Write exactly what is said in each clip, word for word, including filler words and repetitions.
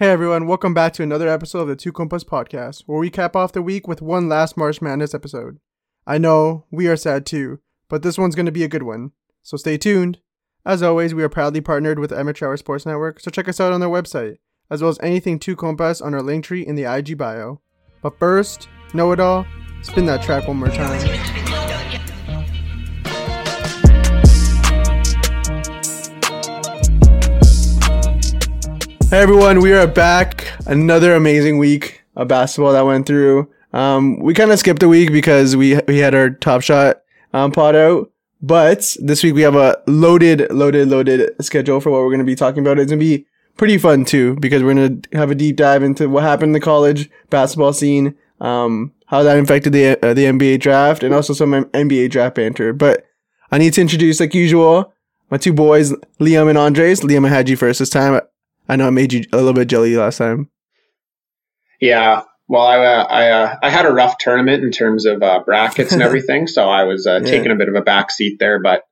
Hey everyone, welcome back to another episode of the two Compass podcast, where we cap off the week with one last March Madness episode. I know, we are sad too, but this one's going to be a good one, so stay tuned. As always, we are proudly partnered with the Amateur Hour Sports Network, so check us out on their website, as well as anything two Compass on our link tree in the I G bio. But first, know it all, spin that track one more time. Hey everyone, we are back. Another amazing week of basketball that went through. Um, we kind of skipped a week because we we had our Top Shot um, pod out. But this week we have a loaded, loaded, loaded schedule for what we're going to be talking about. It's going to be pretty fun too, because we're going to have a deep dive into what happened in the college basketball scene, um, how that affected the uh, the N B A draft, and also some N B A draft banter. But I need to introduce, like usual, my two boys, Liam and Andres. Liam, I had you first this time. I know I made you a little bit jelly last time. Yeah, well, I uh, I, uh, I had a rough tournament in terms of uh, brackets and everything, so I was uh, yeah. taking a bit of a backseat there. But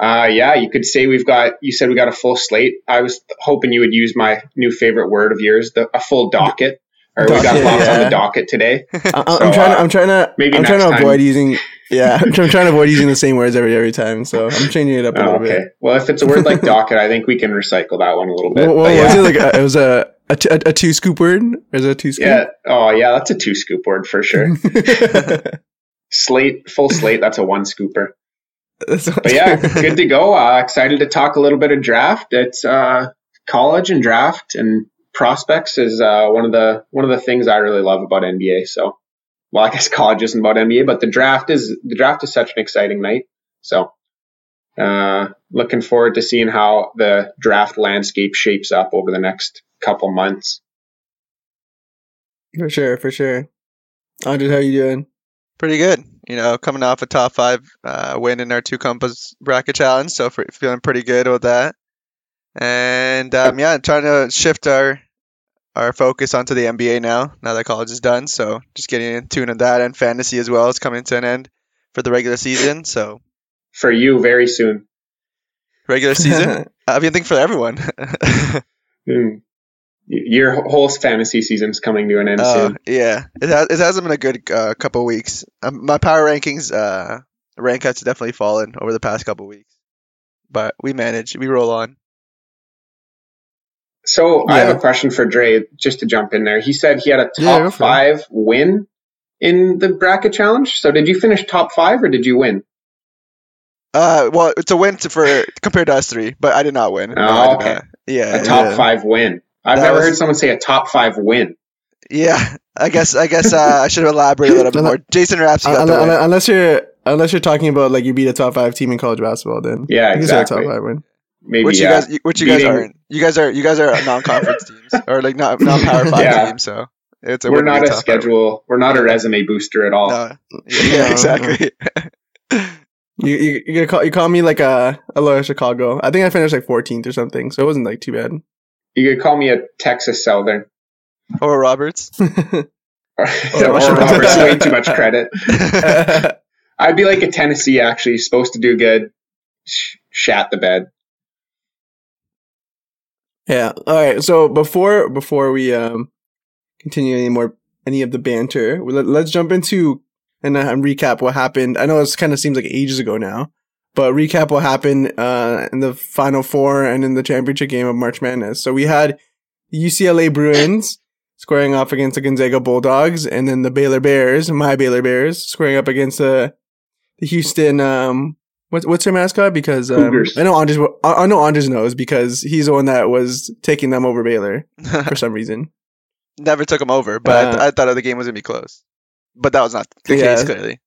uh, yeah, you could say we've got. You said we got a full slate. I was hoping you would use my new favorite word of yours, the, a full docket. Or docket, we got lots yeah. on the docket today. I, I'm, so, trying to, uh, I'm trying to. Maybe I'm trying to avoid time. using. Yeah, I'm trying to avoid using the same words every every time, so I'm changing it up a oh, little okay. bit. Okay. Well, if it's a word like docket, I think we can recycle that one a little bit. Well, well, yeah. Was it like a, it was a a, t- a two scoop word? Is it a two scoop? Yeah. Oh, yeah. That's a two scoop word for sure. Slate, full slate. That's a one scooper. But yeah, good to go. Uh, excited to talk a little bit of draft. It's uh, college and draft and prospects is uh, one of the one of the things I really love about N B A. So. Well, I guess college isn't about N B A, but the draft is the draft is such an exciting night. So uh, looking forward to seeing how the draft landscape shapes up over the next couple months. For sure, for sure. Andrew, how you doing? Pretty good. You know, coming off a top five uh, win in our two Compass bracket challenge, so for, feeling pretty good with that. And um, yeah, trying to shift our Our focus onto the N B A now, now that college is done. So just getting in tune on that, and fantasy as well is coming to an end for the regular season. So for you, very soon. Regular season? I mean, I think for everyone. mm. Your whole fantasy season's coming to an end uh, soon. Yeah, it, has, it hasn't been a good uh, couple of weeks. Um, my power rankings uh, rank outs have definitely fallen over the past couple of weeks, but we manage. We roll on. So yeah. I have a question for Dre, just to jump in there. He said he had a top yeah, five it. win in the bracket challenge. So did you finish top five or did you win? Uh, well, it's a win to, for compared to us three, but I did not win. Oh, no, okay. Not. Yeah, a top yeah. five win. I've that never was... heard someone say a top five win. Yeah, I guess I guess uh, I should elaborate a little bit more. Jason Rapsy got uh, the win. Unless you're unless you're talking about like you beat a top five team in college basketball, then yeah, you exactly. Can say a top five win. Maybe, which you yeah. guys, which you Beating, guys aren't. You guys are, you guys are non-conference teams, or like not non-power five yeah. teams. So it's a we're not a schedule. Fight. We're not a resume booster at all. No. Yeah, exactly. you you you call you call me like a a Loyola Chicago. I think I finished like fourteenth or something, so it wasn't like too bad. You could call me a Texas Southern or Roberts. or, or Roberts, way too much credit. I'd be like a Tennessee. Actually, supposed to do good. Sh- shat the bed. Yeah. All right. So before before we um continue any more any of the banter, let, let's jump into and uh, recap what happened. I know it kind of seems like ages ago now, but recap what happened uh in the Final Four and in the championship game of March Madness. So we had U C L A Bruins squaring off against the Gonzaga Bulldogs, and then the Baylor Bears, my Baylor Bears, squaring up against the the Houston um. What's what's their mascot? Because um, I know Andres. I know Andres knows because he's the one that was taking them over Baylor for some reason. Never took them over, but uh, I, th- I thought the game was gonna be close. But that was not the yeah. case, clearly.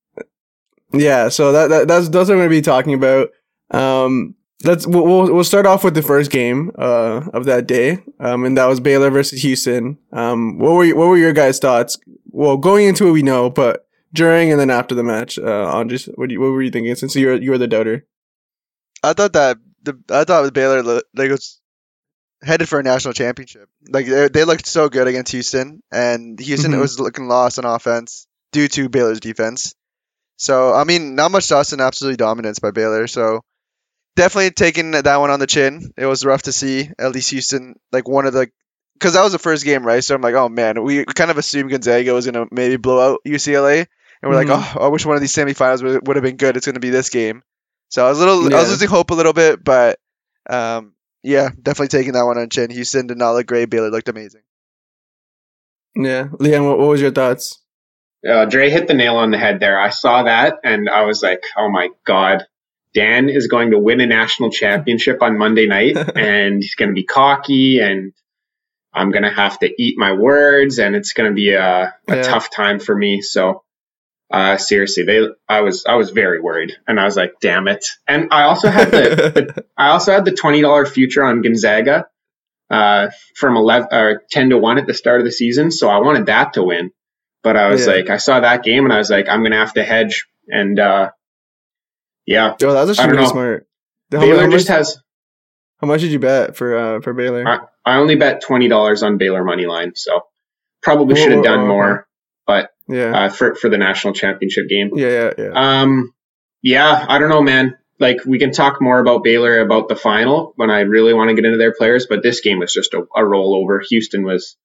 Yeah. So that, that that's that's what I'm gonna be talking about. Um, let's we'll we'll start off with the first game uh, of that day, um, and that was Baylor versus Houston. Um, what were you, what were your guys' thoughts? Well, going into it, we know, but. During and then after the match, uh, Andres, what, you, what were you thinking? Since you were you were the doubter, I thought that the I thought Baylor like was headed for a national championship. Like they, they looked so good against Houston, and Houston mm-hmm. was looking lost on offense due to Baylor's defense. So I mean, not much loss and absolute dominance by Baylor. So definitely taking that one on the chin. It was rough to see. At least Houston, like one of the because that was the first game, right? So I'm like, oh man, we kind of assumed Gonzaga was going to maybe blow out U C L A, and we're mm-hmm. like, oh, I wish one of these semifinals would, would have been good. It's going to be this game. So I was a little, yeah. I was losing hope a little bit, but um, yeah, definitely taking that one on chin. Houston did not look great. Baylor looked amazing. Yeah, Liam, what, what was your thoughts? Uh, Dre hit the nail on the head there. I saw that and I was like, oh my God, Dan is going to win a national championship on Monday night and he's going to be cocky and I'm going to have to eat my words and it's going to be a, a yeah. tough time for me. So uh, seriously, they, I was, I was very worried and I was like, damn it. And I also had the, the I also had the twenty dollars future on Gonzaga uh, from eleven or ten to one at the start of the season. So I wanted that to win. But I was yeah. like, I saw that game and I was like, I'm going to have to hedge. And, uh, yeah. Yo, that was actually really smart. The Baylor much, just has. How much did you bet for, uh, for Baylor? I, I only bet twenty dollars on Baylor money line. So probably should have done oh, more, okay. but, yeah, uh, for, for the national championship game. Yeah. Yeah. Yeah. Um, yeah. I don't know, man. Like, we can talk more about Baylor about the final when I really want to get into their players, but this game was just a, a rollover. Houston was.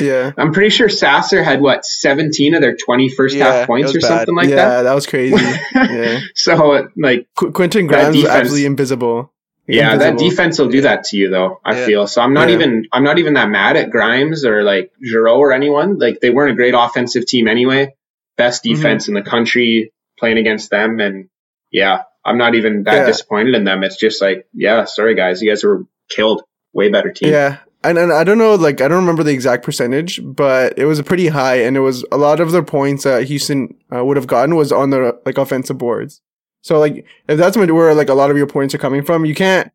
Yeah, I'm pretty sure Sasser had what seventeen of their twenty first yeah, half points or bad. something like yeah, that. Yeah, that was crazy. Yeah. So like Qu- Quinton Grimes was absolutely invisible. Yeah, invisible. That defense will do yeah. that to you though. I yeah. feel so. I'm not yeah. even I'm not even that mad at Grimes or like Giroux or anyone. Like they weren't a great offensive team anyway. Best defense mm-hmm. in the country playing against them, and yeah, I'm not even that yeah. disappointed in them. It's just like yeah, sorry guys, you guys were killed. Way better team. Yeah. And, and I don't know, like, I don't remember the exact percentage, but it was pretty high. And it was a lot of the points that Houston uh, would have gotten was on the, like, offensive boards. So, like, if that's where, like, a lot of your points are coming from, you can't,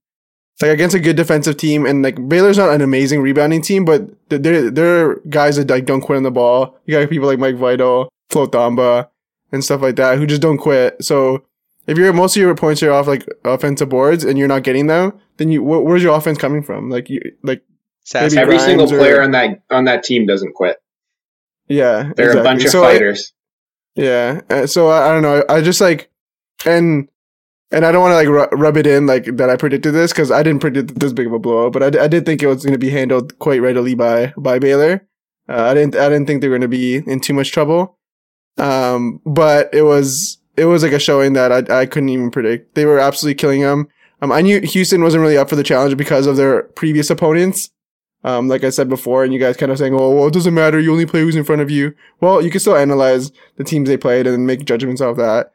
like, against a good defensive team. And, like, Baylor's not an amazing rebounding team, but they're, they're guys that, like, don't quit on the ball. You got people like Mark Vital, Flo Thamba, and stuff like that who just don't quit. So, if you're, most of your points are off, like, offensive boards and you're not getting them, then you, wh- where's your offense coming from? Like, you, like, Sass, every Grimes single player or, on that on that team doesn't quit. Yeah, they're exactly. a bunch of so fighters. I, yeah, uh, so I, I don't know. I, I just like and and I don't want to like ru- rub it in like that I predicted this because I didn't predict this big of a blowout, but I, I did think it was going to be handled quite readily by by Baylor. Uh, I didn't I didn't think they were going to be in too much trouble. Um, but it was it was like a showing that I I couldn't even predict. They were absolutely killing them. Um, I knew Houston wasn't really up for the challenge because of their previous opponents. Um, like I said before, and you guys kind of saying, oh, well, it doesn't matter. You only play who's in front of you. Well, you can still analyze the teams they played and make judgments off that.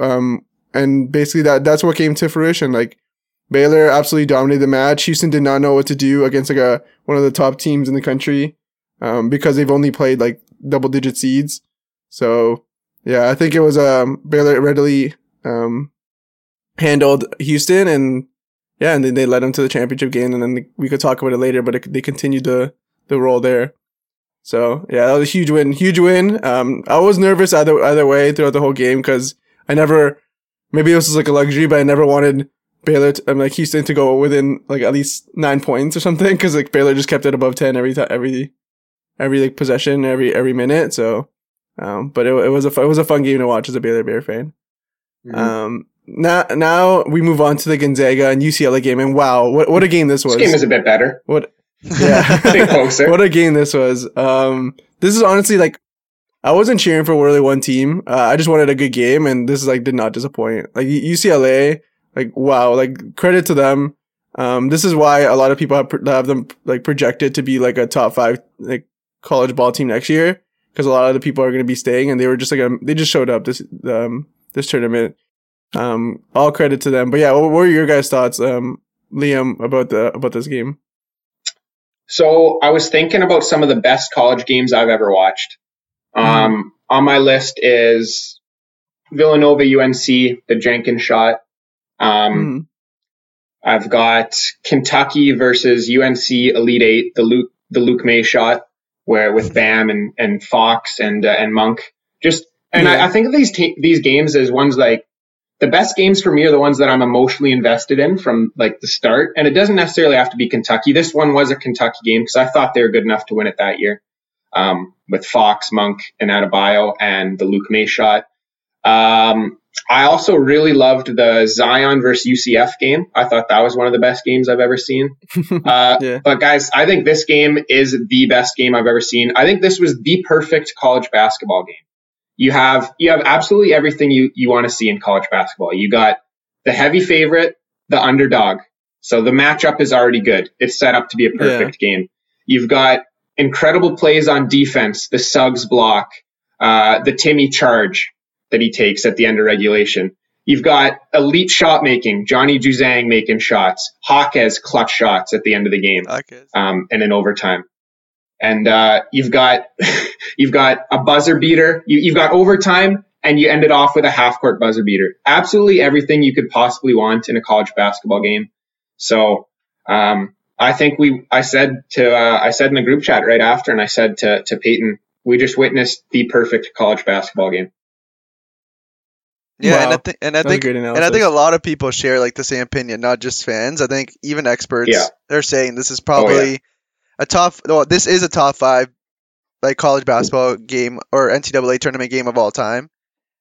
Um, and basically that, that's what came to fruition. Like Baylor absolutely dominated the match. Houston did not know what to do against like a, one of the top teams in the country. Um, because they've only played like double digit seeds. So yeah, I think it was, um, Baylor readily, um, handled Houston and, yeah, and then they led them to the championship game, and then we could talk about it later, but it, they continued the, the role there. So, yeah, that was a huge win. Huge win. Um, I was nervous either either way throughout the whole game because I never, maybe this was like a luxury, but I never wanted Baylor, to, um, like Houston to go within like at least nine points or something because like Baylor just kept it above ten every time, every, every like possession, every, every minute. So, um, but it, it was a, it was a fun game to watch as a Baylor Bear fan. Mm-hmm. Um, Now, now we move on to the Gonzaga and U C L A game, and wow, what what a game this was! This game is a bit better. What? Yeah, bit closer. What a game this was. Um, this is honestly like I wasn't cheering for really one team. Uh, I just wanted a good game, and this is like did not disappoint. Like U C L A, like wow, like credit to them. Um, this is why a lot of people have, have them like projected to be like a top five like college ball team next year because a lot of the people are going to be staying, and they were just like um, they just showed up this um this tournament. Um, all credit to them. But yeah, what were your guys' thoughts, um, Liam, about the about this game? So I was thinking about some of the best college games I've ever watched. Um, mm-hmm. On my list is Villanova, U N C, the Jenkins shot. Um, mm-hmm. I've got Kentucky versus U N C Elite Eight, the Luke the Luke Maye shot, where with Bam and, and Fox and uh, and Monk. Just and yeah. I, I think of these te- these games as ones like. The best games for me are the ones that I'm emotionally invested in from like the start. And it doesn't necessarily have to be Kentucky. This one was a Kentucky game because I thought they were good enough to win it that year. Um, with Fox, Monk, and Adebayo and the Luke Maye shot. Um, I also really loved the Zion versus U C F game. I thought that was one of the best games I've ever seen. Uh, yeah. But guys, I think this game is the best game I've ever seen. I think this was the perfect college basketball game. You have, you have absolutely everything you, you want to see in college basketball. You got the heavy favorite, the underdog. So the matchup is already good. It's set up to be a perfect yeah. game. You've got incredible plays on defense, the Suggs block, uh, the Timme charge that he takes at the end of regulation. You've got elite shot making, Johnny Juzang making shots, Hawkes clutch shots at the end of the game, um, and in overtime. And uh, you've got you've got a buzzer beater. You, you've got overtime, and you ended off with a half court buzzer beater. Absolutely everything you could possibly want in a college basketball game. So um, I think we I said to uh, I said in the group chat right after, and I said to to Peyton, we just witnessed the perfect college basketball game. Yeah, wow. and I think and I think and I think a lot of people share like the same opinion, not just fans. I think even experts yeah. they're saying this is probably oh, yeah. a top. Well, this is a top five like college basketball game or N C double A tournament game of all time.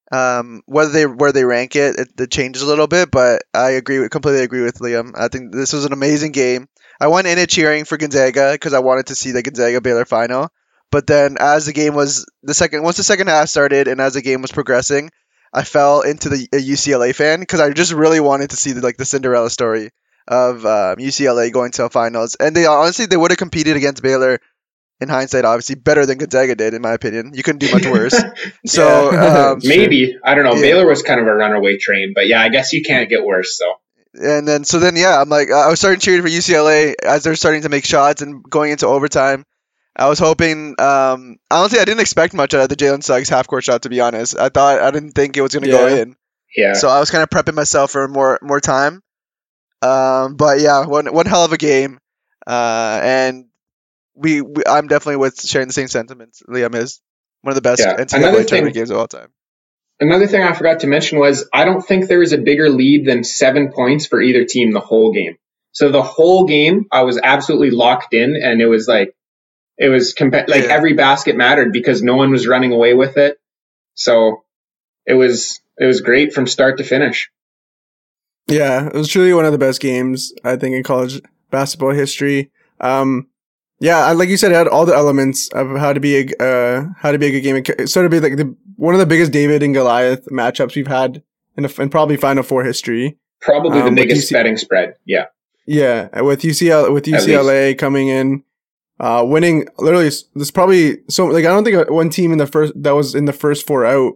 Um, whether they where they rank it, it, it changes a little bit, but I agree with, completely agree with Liam. I think this was an amazing game. I went in it cheering for Gonzaga because I wanted to see the Gonzaga Baylor final. But then as the game was the second once the second half started and as the game was progressing, I fell into the a U C L A fan because I just really wanted to see the, like the Cinderella story of um, U C L A going to the finals. And they honestly, they would have competed against Baylor in hindsight, obviously better than Gonzaga did, in my opinion. You couldn't do much worse. So yeah. um, maybe I don't know. Yeah. Baylor was kind of a runaway train, but yeah, I guess you can't get worse. So and then so then yeah, I'm like I was starting cheering for U C L A as they're starting to make shots and going into overtime. I was hoping, um, honestly, I didn't expect much out of the Jalen Suggs half-court shot, to be honest. I thought, I didn't think it was going to yeah. go in. Yeah. So I was kind of prepping myself for more more time. Um, but yeah, one one hell of a game. Uh, and we, we, I'm definitely with sharing the same sentiments. Liam is one of the best yeah. N C double A tournament games of all time. Another thing I forgot to mention was I don't think there was a bigger lead than seven points for either team the whole game. So the whole game, I was absolutely locked in, and it was like, It was compa- like yeah. every basket mattered because no one was running away with it. So it was it was great from start to finish. Yeah, it was truly one of the best games, I think, in college basketball history. Um, yeah, like you said, it had all the elements of how to be a uh, how to be a good game. It sort of be like the, one of the biggest David and Goliath matchups we've had in, a, in probably Final Four history. Probably um, the biggest U C- betting spread. Yeah. Yeah, with U C L with U C L A coming in. Uh, winning literally, this probably so like I don't think one team in the first that was in the first four out,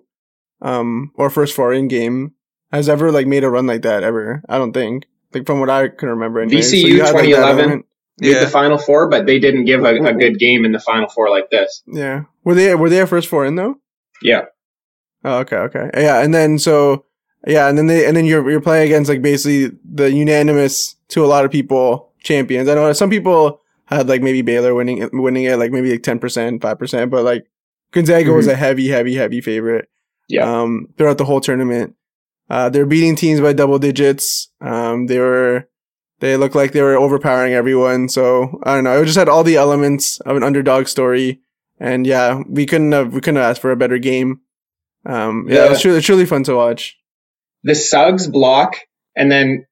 um, or first four in game has ever like made a run like that ever. I don't think like from what I can remember. Anyway. V C U so twenty eleven like made yeah. the Final Four, but they didn't give a, a good game in the Final Four like this. Yeah, were they were they a first four in though? Yeah. Oh, okay, okay, yeah, and then so yeah, and then they and then you're you're playing against like basically the unanimous to a lot of people champions. I know some people. Had like maybe Baylor winning winning it like maybe like ten percent, five percent, but like Gonzaga mm-hmm. was a heavy, heavy, heavy favorite. Yeah. Um, throughout the whole tournament, uh, they're beating teams by double digits. Um, they were they looked like they were overpowering everyone. So I don't know. It just had all the elements of an underdog story, and yeah, we couldn't have we couldn't have asked for a better game. Um, yeah, yeah. it was truly truly fun to watch. The Suggs block and then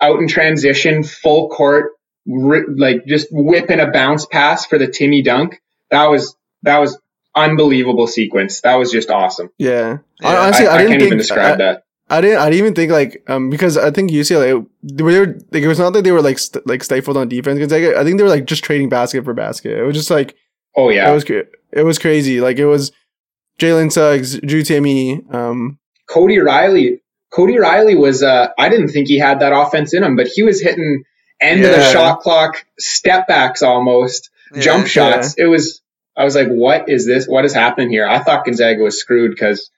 out in transition, full court. Like just whipping a bounce pass for the Timme dunk. That was that was unbelievable sequence. That was just awesome. Yeah, yeah. Honestly, I, I, I didn't can't think, even describe I, that. I didn't. I didn't even think like um because I think U C L A they were like it was not that they were like st- like stifled on defense. Because like, I think they were like just trading basket for basket. It was just like oh yeah, it was it was crazy. Like it was Jalen Suggs, Drew Timme, um, Cody Riley. Cody Riley was uh I didn't think he had that offense in him, but he was hitting. End yeah. of the shot clock, step backs almost, yeah, jump shots. Yeah. It was, I was like, what is this? What is happening here? I thought Gonzaga was screwed because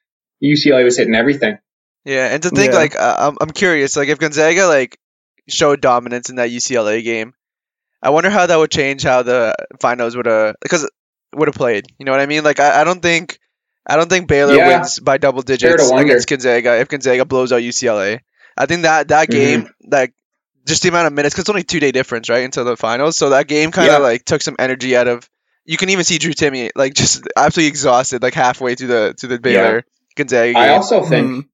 U C L A was hitting everything. Yeah, and to think, yeah. like, uh, I'm I'm curious, like, if Gonzaga, like, showed dominance in that U C L A game, I wonder how that would change how the finals would have, because would have played. You know what I mean? Like, I, I don't think, I don't think Baylor yeah. wins by double digits against Gonzaga if Gonzaga blows out U C L A. I think that, that game, mm-hmm. like, just the amount of minutes, because it's only a two-day difference, right, until the finals. So that game kind of, yeah. like, took some energy out of – you can even see Drew Timme, like, just absolutely exhausted, like, halfway through the to the Baylor-Gonzaga yeah. game. I also think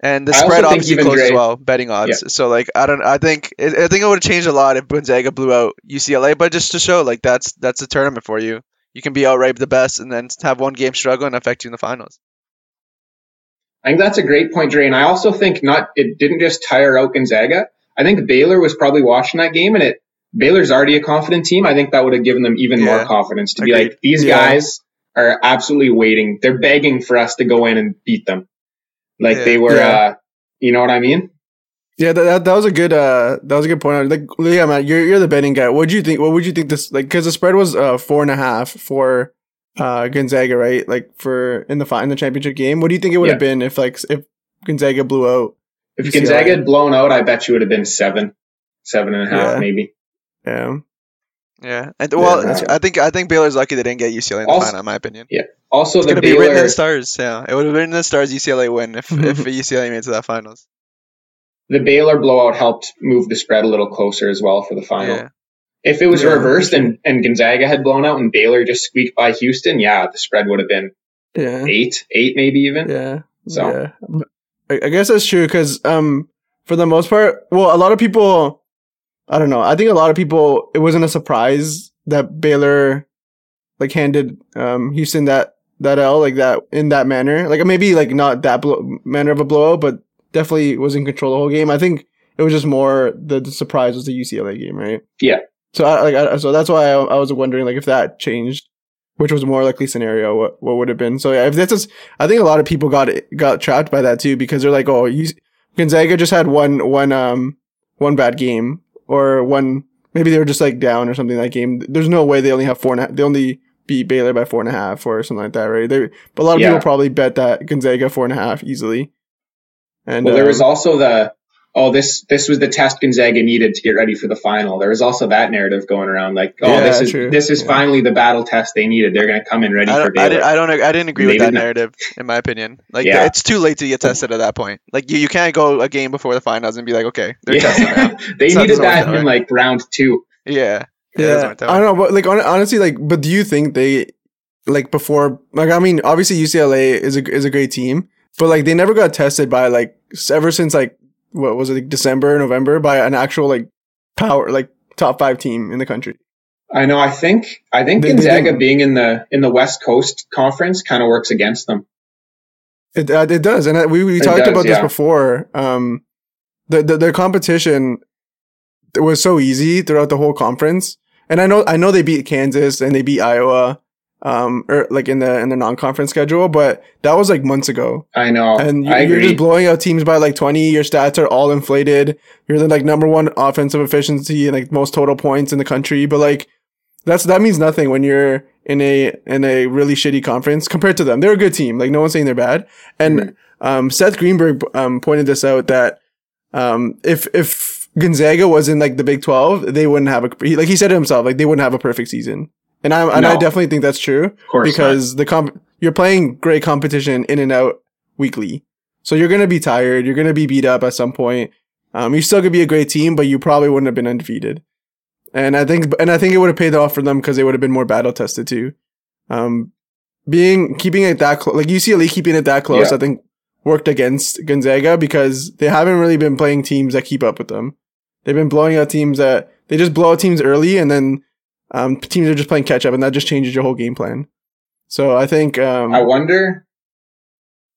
And the spread obviously closed as well, betting odds. Yeah. So like I don't, I think I think it would have changed a lot if Gonzaga blew out U C L A. But just to show like that's that's a tournament for you. You can be outright the best, and then have one game struggle and affect you in the finals. I think that's a great point, Dre. And I also think not it didn't just tire out Gonzaga. I think Baylor was probably watching that game, and it Baylor's already a confident team. I think that would have given them even yeah. more confidence to Agreed. be like these yeah. guys are absolutely waiting. They're begging for us to go in and beat them. Like yeah, they were, yeah. uh, you know what I mean? Yeah, that, that that was a good uh, that was a good point. Like, Liam, man, you're you're the betting guy. What do you think? What would you think this like? Because the spread was uh four and a half for uh Gonzaga, right? Like for in the in the championship game. What do you think it would yeah. have been if like if Gonzaga blew out? If U C L A? Gonzaga had blown out, I bet you would have been seven, seven and a half, yeah. maybe. Yeah. Yeah, and well, yeah, I think I think Baylor's lucky they didn't get U C L A in the also, final, in my opinion. Yeah. Also, it's the gonna Baylor... be written in the stars. Yeah, it would have been in the stars. U C L A win if if U C L A made it to that finals. The Baylor blowout helped move the spread a little closer as well for the final. Yeah. If it was yeah. reversed and, and Gonzaga had blown out and Baylor just squeaked by Houston, yeah, the spread would have been yeah. eight, eight maybe even. Yeah. So yeah. I guess that's true because um for the most part, well, a lot of people. I don't know. I think a lot of people, it wasn't a surprise that Baylor like handed um, Houston that, that L like that in that manner. Like maybe like not that blow- manner of a blowout, but definitely was in control the whole game. I think it was just more the, the surprise was the U C L A game, right? Yeah. So I, like I, so that's why I, I was wondering like if that changed, which was a more likely scenario, what what would have been. So yeah, if that's just, I think a lot of people got got trapped by that too because they're like, oh, you, Gonzaga just had one one um one bad game. Or one, maybe they were just like down or something that game. There's no way they only have four and a half. They only beat Baylor by four and a half or something like that, right? They, but a lot of yeah. people probably bet that Gonzaga four and a half easily. And well, there um, was also the, oh, this this was the test Gonzaga needed to get ready for the final. There was also that narrative going around, like, oh, yeah, this is true. this is yeah. finally the battle test they needed. They're going to come in ready for Baylor. I, did, I don't, I didn't agree they with that didn't. narrative, in my opinion. Like, yeah. it's too late to get tested at that point. Like, you, you can't go a game before the finals and be like, okay, they're yeah. testing. They so needed that in like round two. Yeah, yeah. yeah. I don't know, but like on, honestly, like, but do you think they, like, before, like, I mean, obviously U C L A is a is a great team, but like they never got tested by like ever since like. What was it, like December, November, by an actual like power, like top five team in the country? I know. I think I think they, Gonzaga they being in the in the West Coast Conference kind of works against them. It uh, it does, and we we it talked does, about yeah. this before. Um, the, the their competition was so easy throughout the whole conference, and I know I know they beat Kansas and they beat Iowa. Um, or like in the in the non-conference schedule, but that was like months ago. I know, and you, I you're agree. just blowing out teams by like twenty. Your stats are all inflated. You're the like number one offensive efficiency and like most total points in the country. But like that's that means nothing when you're in a in a really shitty conference compared to them. They're a good team. Like no one's saying they're bad. And mm-hmm. um, Seth Greenberg um pointed this out that um if if Gonzaga was in like the Big twelve, they wouldn't have a like he said to himself like they wouldn't have a perfect season. And I and no. I definitely think that's true of course because not. the comp- you're playing great competition in and out weekly, so you're gonna be tired, you're gonna be beat up at some point. Um, you still could be a great team, but you probably wouldn't have been undefeated. And I think and I think it would have paid off for them because they would have been more battle tested too. Um, being keeping it that close, like U C L A keeping it that close, yeah. I think worked against Gonzaga because they haven't really been playing teams that keep up with them. They've been blowing out teams that they just blow out teams early and then. Um, teams are just playing catch up, and that just changes your whole game plan. So I think. Um, I wonder.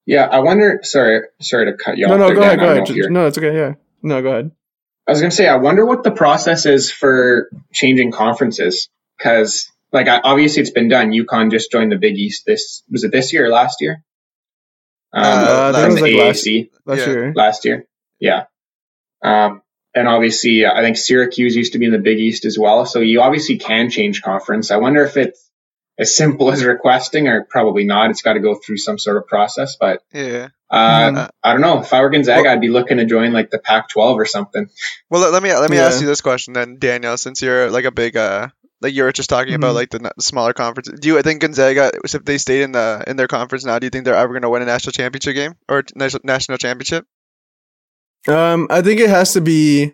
Yeah, I wonder. Sorry, sorry to cut you off. No, no, go ahead, go ahead. Just, no, it's okay. Yeah, no, go ahead. I was gonna say, I wonder what the process is for changing conferences, because like I, obviously it's been done. UConn just joined the Big East. This was it this year or last year? Um, uh, that was the like A A C last, last yeah. year. Last year, yeah. Um. And obviously, I think Syracuse used to be in the Big East as well. So you obviously can change conference. I wonder if it's as simple as requesting or probably not. It's got to go through some sort of process. But yeah, uh, mm-hmm. I don't know. If I were Gonzaga, well, I'd be looking to join like the Pac twelve or something. Well, let me let me yeah. ask you this question then, Daniel, since you're like a big uh, like you were just talking mm-hmm. about like the smaller conference. Do you think Gonzaga, if they stayed in the in their conference now, do you think they're ever going to win a national championship game or national championship? Um, I think it has to be.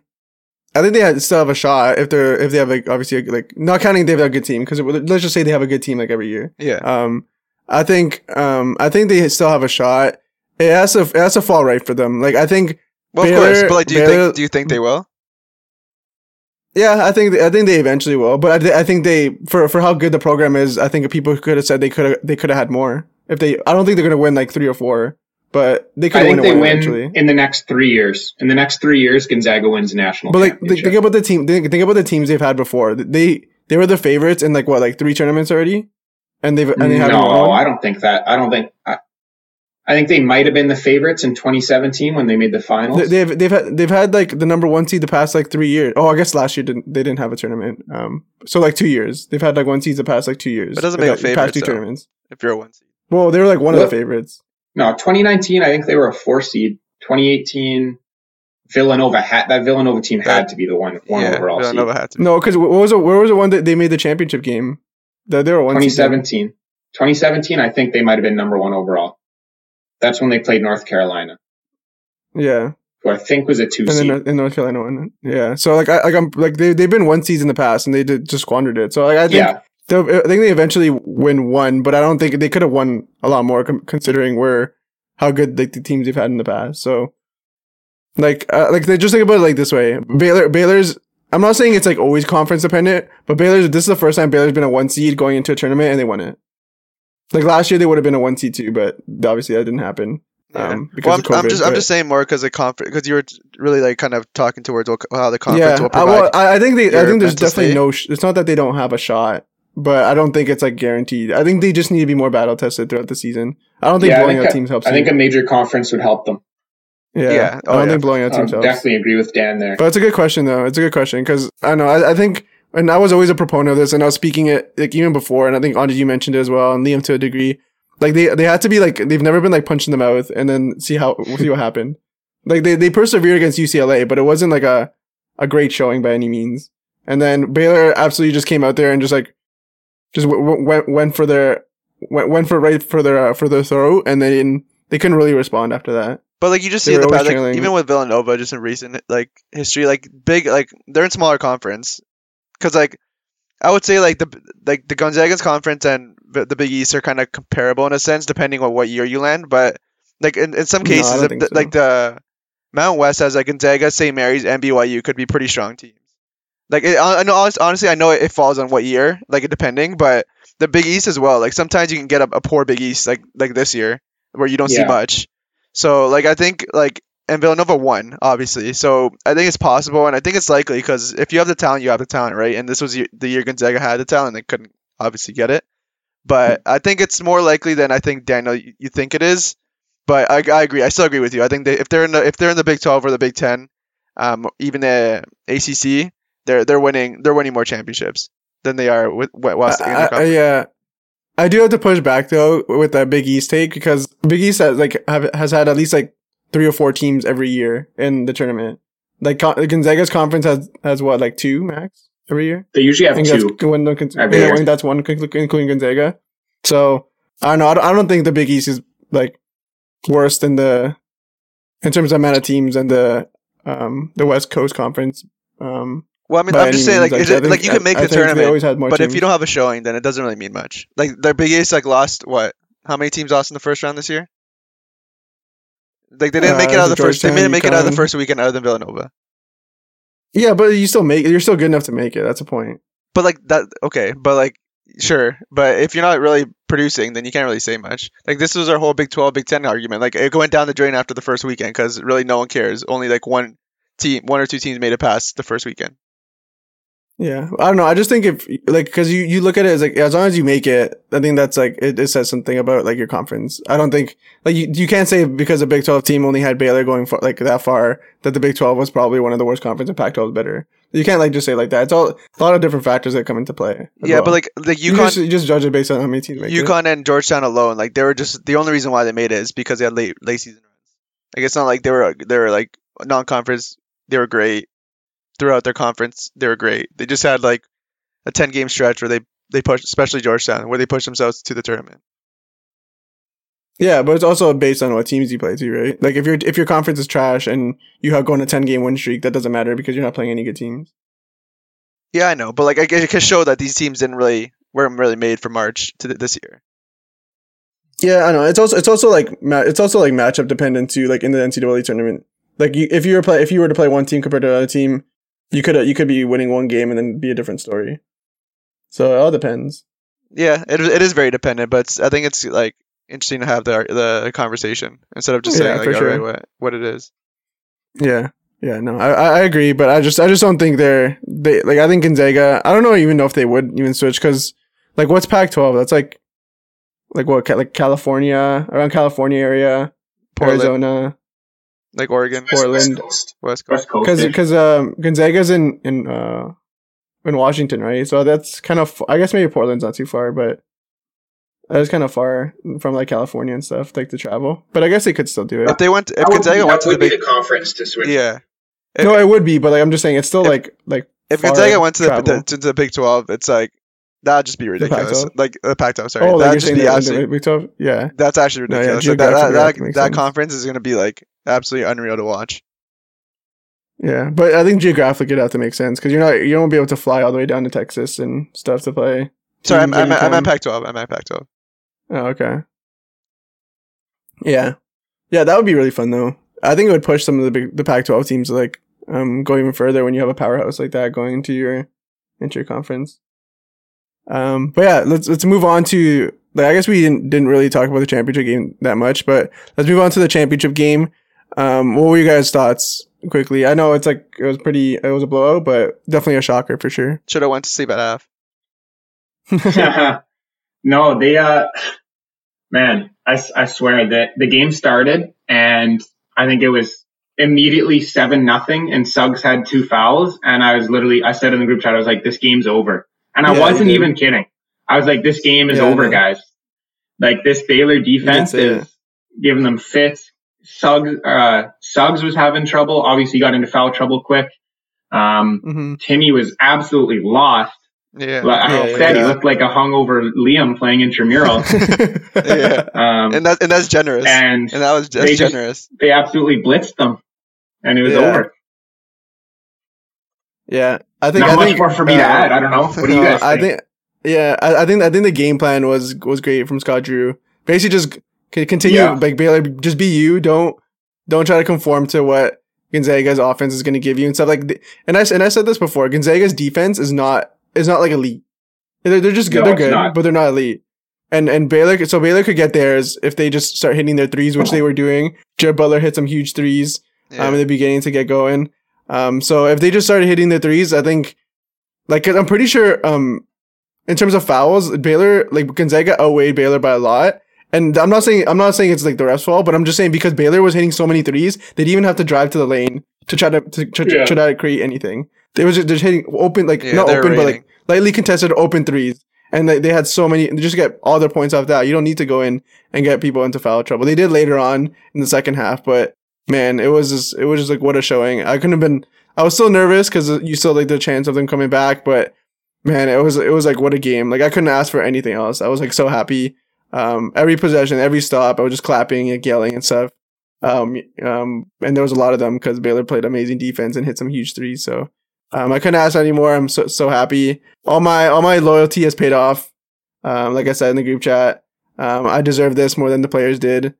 I think they have, still have a shot if they're if they have like obviously like not counting they have a good team because let's just say they have a good team like every year. Yeah. Um, I think um I think they still have a shot. Yeah, that's a that's a fall rate for them. Like I think. Well, Baylor, of course, but like, do you Baylor, think do you think they will? Yeah, I think I think they eventually will, but I, th- I think they for, for how good the program is, I think people could have said they could have they could have had more. If they, I don't think they're going to win like three or four, but they could. I think win they win eventually. in the next three years. In the next three years, Gonzaga wins national. But like, think about the team. Think, think about the teams they've had before. They they were the favorites in like what like three tournaments already, and they've and they haven't won. No, I don't think that. I don't think. I, I think they might have been the favorites in twenty seventeen when they made the finals. They've they've had they've had like the number one seed the past like three years. Oh, I guess last year didn't they didn't have a tournament. Um, so like two years they've had like one seed the past like two years. But it doesn't make a favorite. Past two though, tournaments. If you're a one seed. Well, they were like one well, of the favorites. No, twenty nineteen I think they were a four seed. twenty eighteen Villanova had that Villanova team that, had to be the one one yeah, overall Villanova seed. Had to be. No, because what was it? Where was the one that they made the championship game? That they were one twenty seventeen Seed. twenty seventeen I think they might have been number one overall. That's when they played North Carolina. Yeah. Who I think was a two seed. And North Carolina won it. Yeah. So like I like I'm like they they've been one seeds in the past and they did, just squandered it. So like I think yeah. I think they eventually win one, but I don't think they could have won a lot more considering where how good like the teams they've had in the past. So like uh, like they just think about it like this way. Baylor Baylor's I'm not saying it's like always conference dependent, but Baylor's this is the first time Baylor's been a one seed going into a tournament and they won it. Like last year, they would have been a one seed too, but obviously that didn't happen um, yeah. because well, I'm, of COVID. I'm just, I'm just saying more because the conference, because you were really like kind of talking towards how the conference yeah, will provide. Yeah, well, I think they, I think there's definitely state. no. Sh- it's not that they don't have a shot, but I don't think it's like guaranteed. I think they just need to be more battle tested throughout the season. I don't think yeah, blowing think out I, teams helps. I think either. a major conference would help them. Yeah, yeah. Oh, I don't yeah. think blowing out teams. I definitely helps. agree with Dan there. But it's a good question though. It's a good question because I know I, I think. And I was always a proponent of this, and I was speaking it like even before, and I think Andres, you mentioned it as well, and Liam to a degree. Like they, they had to be like they've never been like punched in the mouth, and then see how we'll see what happened. Like they, they persevered against U C L A, but it wasn't like a a great showing by any means. And then Baylor absolutely just came out there and just like just w- w- went went for their went went for right for their uh, for their throat, and they didn't they couldn't really respond after that. But like you just they see the past, like, even with Villanova, just in recent like history, like big like they're in smaller conference. Because, like, I would say, like, the like the Gonzaga's conference and the Big East are kind of comparable in a sense, depending on what year you land. But, like, in, in some cases, no, the, so. like, the Mountain West has, like, Gonzaga, Saint Mary's, and B Y U could be pretty strong teams. Like, it, I know, honestly, I know it, it falls on what year, like, depending. But the Big East as well. Like, sometimes you can get a, a poor Big East, like, like this year, where you don't yeah. see much. So, like, I think, like... And Villanova won, obviously. So I think it's possible, and I think it's likely because if you have the talent, you have the talent, right? And this was the year Gonzaga had the talent; they couldn't obviously get it. But I think it's more likely than I think Daniel you think it is. But I, I agree. I still agree with you. I think they, if they're in the if they're in the Big twelve or the Big ten, um, even the A C C, they're they're winning they're winning more championships than they are with whilst in the conference. Yeah. I do have to push back though with that Big East take because Big East has like have, has had at least like. three or four teams every year in the tournament. Like Gonzaga's conference has, has what, like two max every year? They usually have I think two. One, no, every yeah, year. I think that's one, including Gonzaga. So I don't know. I don't, I don't think the Big East is like worse than the in terms of amount of teams and the um the West Coast Conference. Um, well, I mean, I'm just saying, means. like, is like, it, think, like you I, can make I the tournament, but teams. If you don't have a showing, then it doesn't really mean much. Like the Big East, like lost what? How many teams lost in the first round this year? Like they didn't uh, make it out of the first. They didn't make UConn. it out of the first weekend other than Villanova. Yeah, but you still make. You're still good enough to make it. That's a point. But like that. Okay, but like sure. But if you're not really producing, then you can't really say much. Like this was our whole Big twelve, Big ten argument. Like it went down the drain after the first weekend because really no one cares. Only like one team, one or two teams made it past the first weekend. Yeah, I don't know. I just think if like because you, you look at it as like as long as you make it, I think that's like it, it says something about like your conference. I don't think like you, you can't say because a Big twelve team only had Baylor going for, like that far that the Big twelve was probably one of the worst conference and Pac twelve was better. You can't like just say like that. It's all a lot of different factors that come into play. Yeah, well. but like the UConn, you just, you just judge it based on how many teams make UConn it. And Georgetown alone, like they were just the only reason why they made it is because they had late late season runs. Like it's not like they were they were like non conference. They were great. Throughout their conference, they were great. They just had like a ten-game stretch where they they pushed, especially Georgetown, where they pushed themselves to the tournament. Yeah, but it's also based on what teams you play too, right? Like if your if your conference is trash and you have going a ten-game win streak, that doesn't matter because you're not playing any good teams. Yeah, I know, but like I guess it can show that these teams didn't really weren't really made for March to th- this year. Yeah, I know. It's also it's also like it's also like matchup dependent too. Like in the N C double A tournament, like you, if you were play if you were to play one team compared to another team, you could you could be winning one game and then be a different story. So it all depends. Yeah, it it is very dependent, but it's, I think it's like interesting to have the the conversation instead of just yeah, saying like oh, sure. right, what, what it is. Yeah, yeah, no, I I agree, but I just I just don't think they're they like I think Gonzaga. I don't know even know if they would even switch because like what's Pac twelve? That's like. Like what? Like California, around California area, Portland. Arizona, like Oregon, Portland, West Coast. Because because um, Gonzaga's in in uh, in Washington, right? So that's kind of I guess maybe Portland's not too far, but that's kind of far from like California and stuff, like to travel. But I guess they could still do it if they went. To, if Gonzaga went to the big conference to switch, yeah. If, no, it would be, but like I'm just saying, it's still if, like like if Gonzaga went to the, to the Big twelve, it's like. That'd just be ridiculous. The like the Pac twelve, sorry. Oh, that'd just be absolutely. Yeah, that's actually ridiculous. No, yeah, that that, that, that, that conference is gonna be like absolutely unreal to watch. Yeah, but I think geographically it'd have to make sense because you're not you won't be able to fly all the way down to Texas and stuff to play. Sorry, I'm I'm, I'm at Pac twelve. I'm at Pac twelve. Oh, okay. Yeah, yeah, that would be really fun though. I think it would push some of the big the Pac twelve teams to, like um go even further when you have a powerhouse like that going into your into your conference. Um, but yeah, let's, let's move on to, like, I guess we didn't, didn't really talk about the championship game that much, but let's move on to the championship game. Um, what were you guys' thoughts quickly? I know it's like, it was pretty, it was a blowout, but definitely a shocker for sure. Should have went to sleep at half. No, they, uh, man, I, I swear that the game started and I think it was immediately seven nothing and Suggs had two fouls. And I was literally, I said in the group chat, I was like, this game's over. And I yeah, wasn't even kidding. I was like, this game is yeah, over, guys. Like, this Baylor defense is that. Giving them fits. Suggs, uh, Suggs was having trouble. Obviously, got into foul trouble quick. Um, mm-hmm. Timme was absolutely lost. Yeah. Like I yeah, said, yeah. He looked like a hungover Liam playing intramural. yeah. Um, and, that, and that's generous. And, and that was that's they generous. Just, they absolutely blitzed them. And it was yeah. over. Yeah. I think, Not I much think, more for me uh, to add. I don't know. What do you guys think? I think, yeah, I, I think I think the game plan was was great from Scott Drew. Basically, just continue yeah. like Baylor. Just be you. Don't don't try to conform to what Gonzaga's offense is going to give you and stuff like. And I and I said this before. Gonzaga's defense is not is not like elite. They're, they're just good. No, they're good, not. But they're not elite. And and Baylor so Baylor could get theirs if they just start hitting their threes, which oh. they were doing. Jared Butler hit some huge threes yeah. um, in the beginning to get going. Um, so if they just started hitting the threes, I think, like, cause I'm pretty sure, um, in terms of fouls, Baylor, like, Gonzaga outweighed Baylor by a lot. And I'm not saying, I'm not saying it's like the ref's fault, but I'm just saying because Baylor was hitting so many threes, they didn't even have to drive to the lane to try to, to, to yeah. try to create anything. They was just, just hitting open, like, yeah, not open, rating. But like lightly contested open threes. And like, they had so many, they just get all their points off that. You don't need to go in and get people into foul trouble. They did later on in the second half, but. Man, it was just, it was just like, what a showing. I couldn't have been, I was still nervous because you still like the chance of them coming back, but man, it was, it was like, what a game. Like, I couldn't ask for anything else. I was like so happy. Um, every possession, every stop, I was just clapping and yelling and stuff. Um, um, and there was a lot of them because Baylor played amazing defense and hit some huge threes. So, um, I couldn't ask anymore. I'm so, so happy. All my, all my loyalty has paid off. Um, like I said in the group chat, um, I deserve this more than the players did.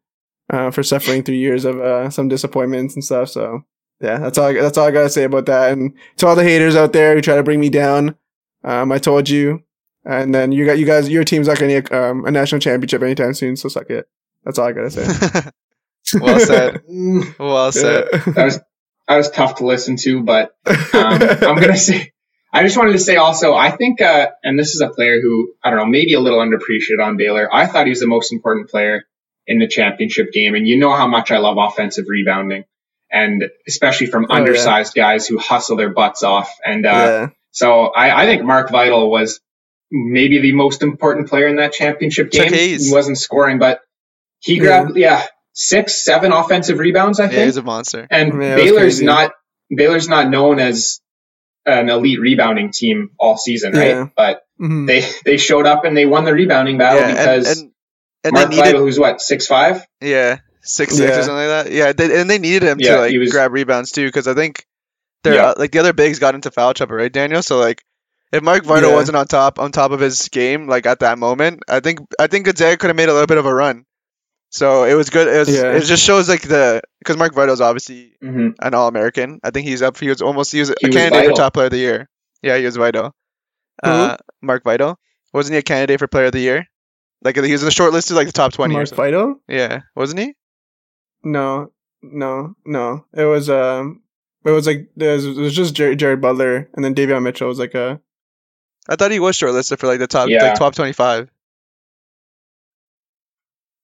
Uh, for suffering through years of uh, some disappointments and stuff. So yeah, that's all. I, that's all I gotta say about that. And to all the haters out there who try to bring me down, um, I told you. And then you got you guys. Your team's not gonna get um, a national championship anytime soon. So suck it. That's all I gotta say. Well said. Well said. Yeah. That was that was tough to listen to, but um, I'm gonna say. I just wanted to say also. I think, uh, and this is a player who I don't know, maybe a little underappreciated on Baylor. I thought he was the most important player in the championship game. And you know how much I love offensive rebounding and especially from oh, undersized yeah. guys who hustle their butts off. And, uh, yeah. so I, I think Mark Vital was maybe the most important player in that championship game. He wasn't scoring, but he grabbed, yeah, yeah six, seven offensive rebounds, I yeah, think. He's a monster. And yeah, Baylor's not, Baylor's not known as an elite rebounding team all season, right? Yeah. But mm-hmm. they, they showed up and they won the rebounding battle yeah, because and, and- And Mark they needed, Vital, who's what, six five? Yeah, six six yeah. or something like that. Yeah, they, and they needed him yeah, to like was, grab rebounds too because I think they're yeah. uh, like the other bigs got into foul trouble, right, Daniel? So like If Mark Vital yeah. wasn't on top on top of his game, like at that moment, I think I think Gonzaga could have made a little bit of a run. So it was good. It, was, yeah. it just shows like the because Mark Vital is obviously mm-hmm. an All American. I think he's up. He was almost he was he a was candidate vital. for top player of the year. Yeah, he was vital. Mm-hmm. Uh, Mark Vital wasn't he a candidate for player of the year? Like he was in the short list of like the top twenty. Mark Vital? Yeah, wasn't he? No, no, no. It was um, it was like it was, it was just Jer- Jared Butler, and then Davion Mitchell was like a. I thought he was shortlisted for like the top, yeah. like top twenty-five.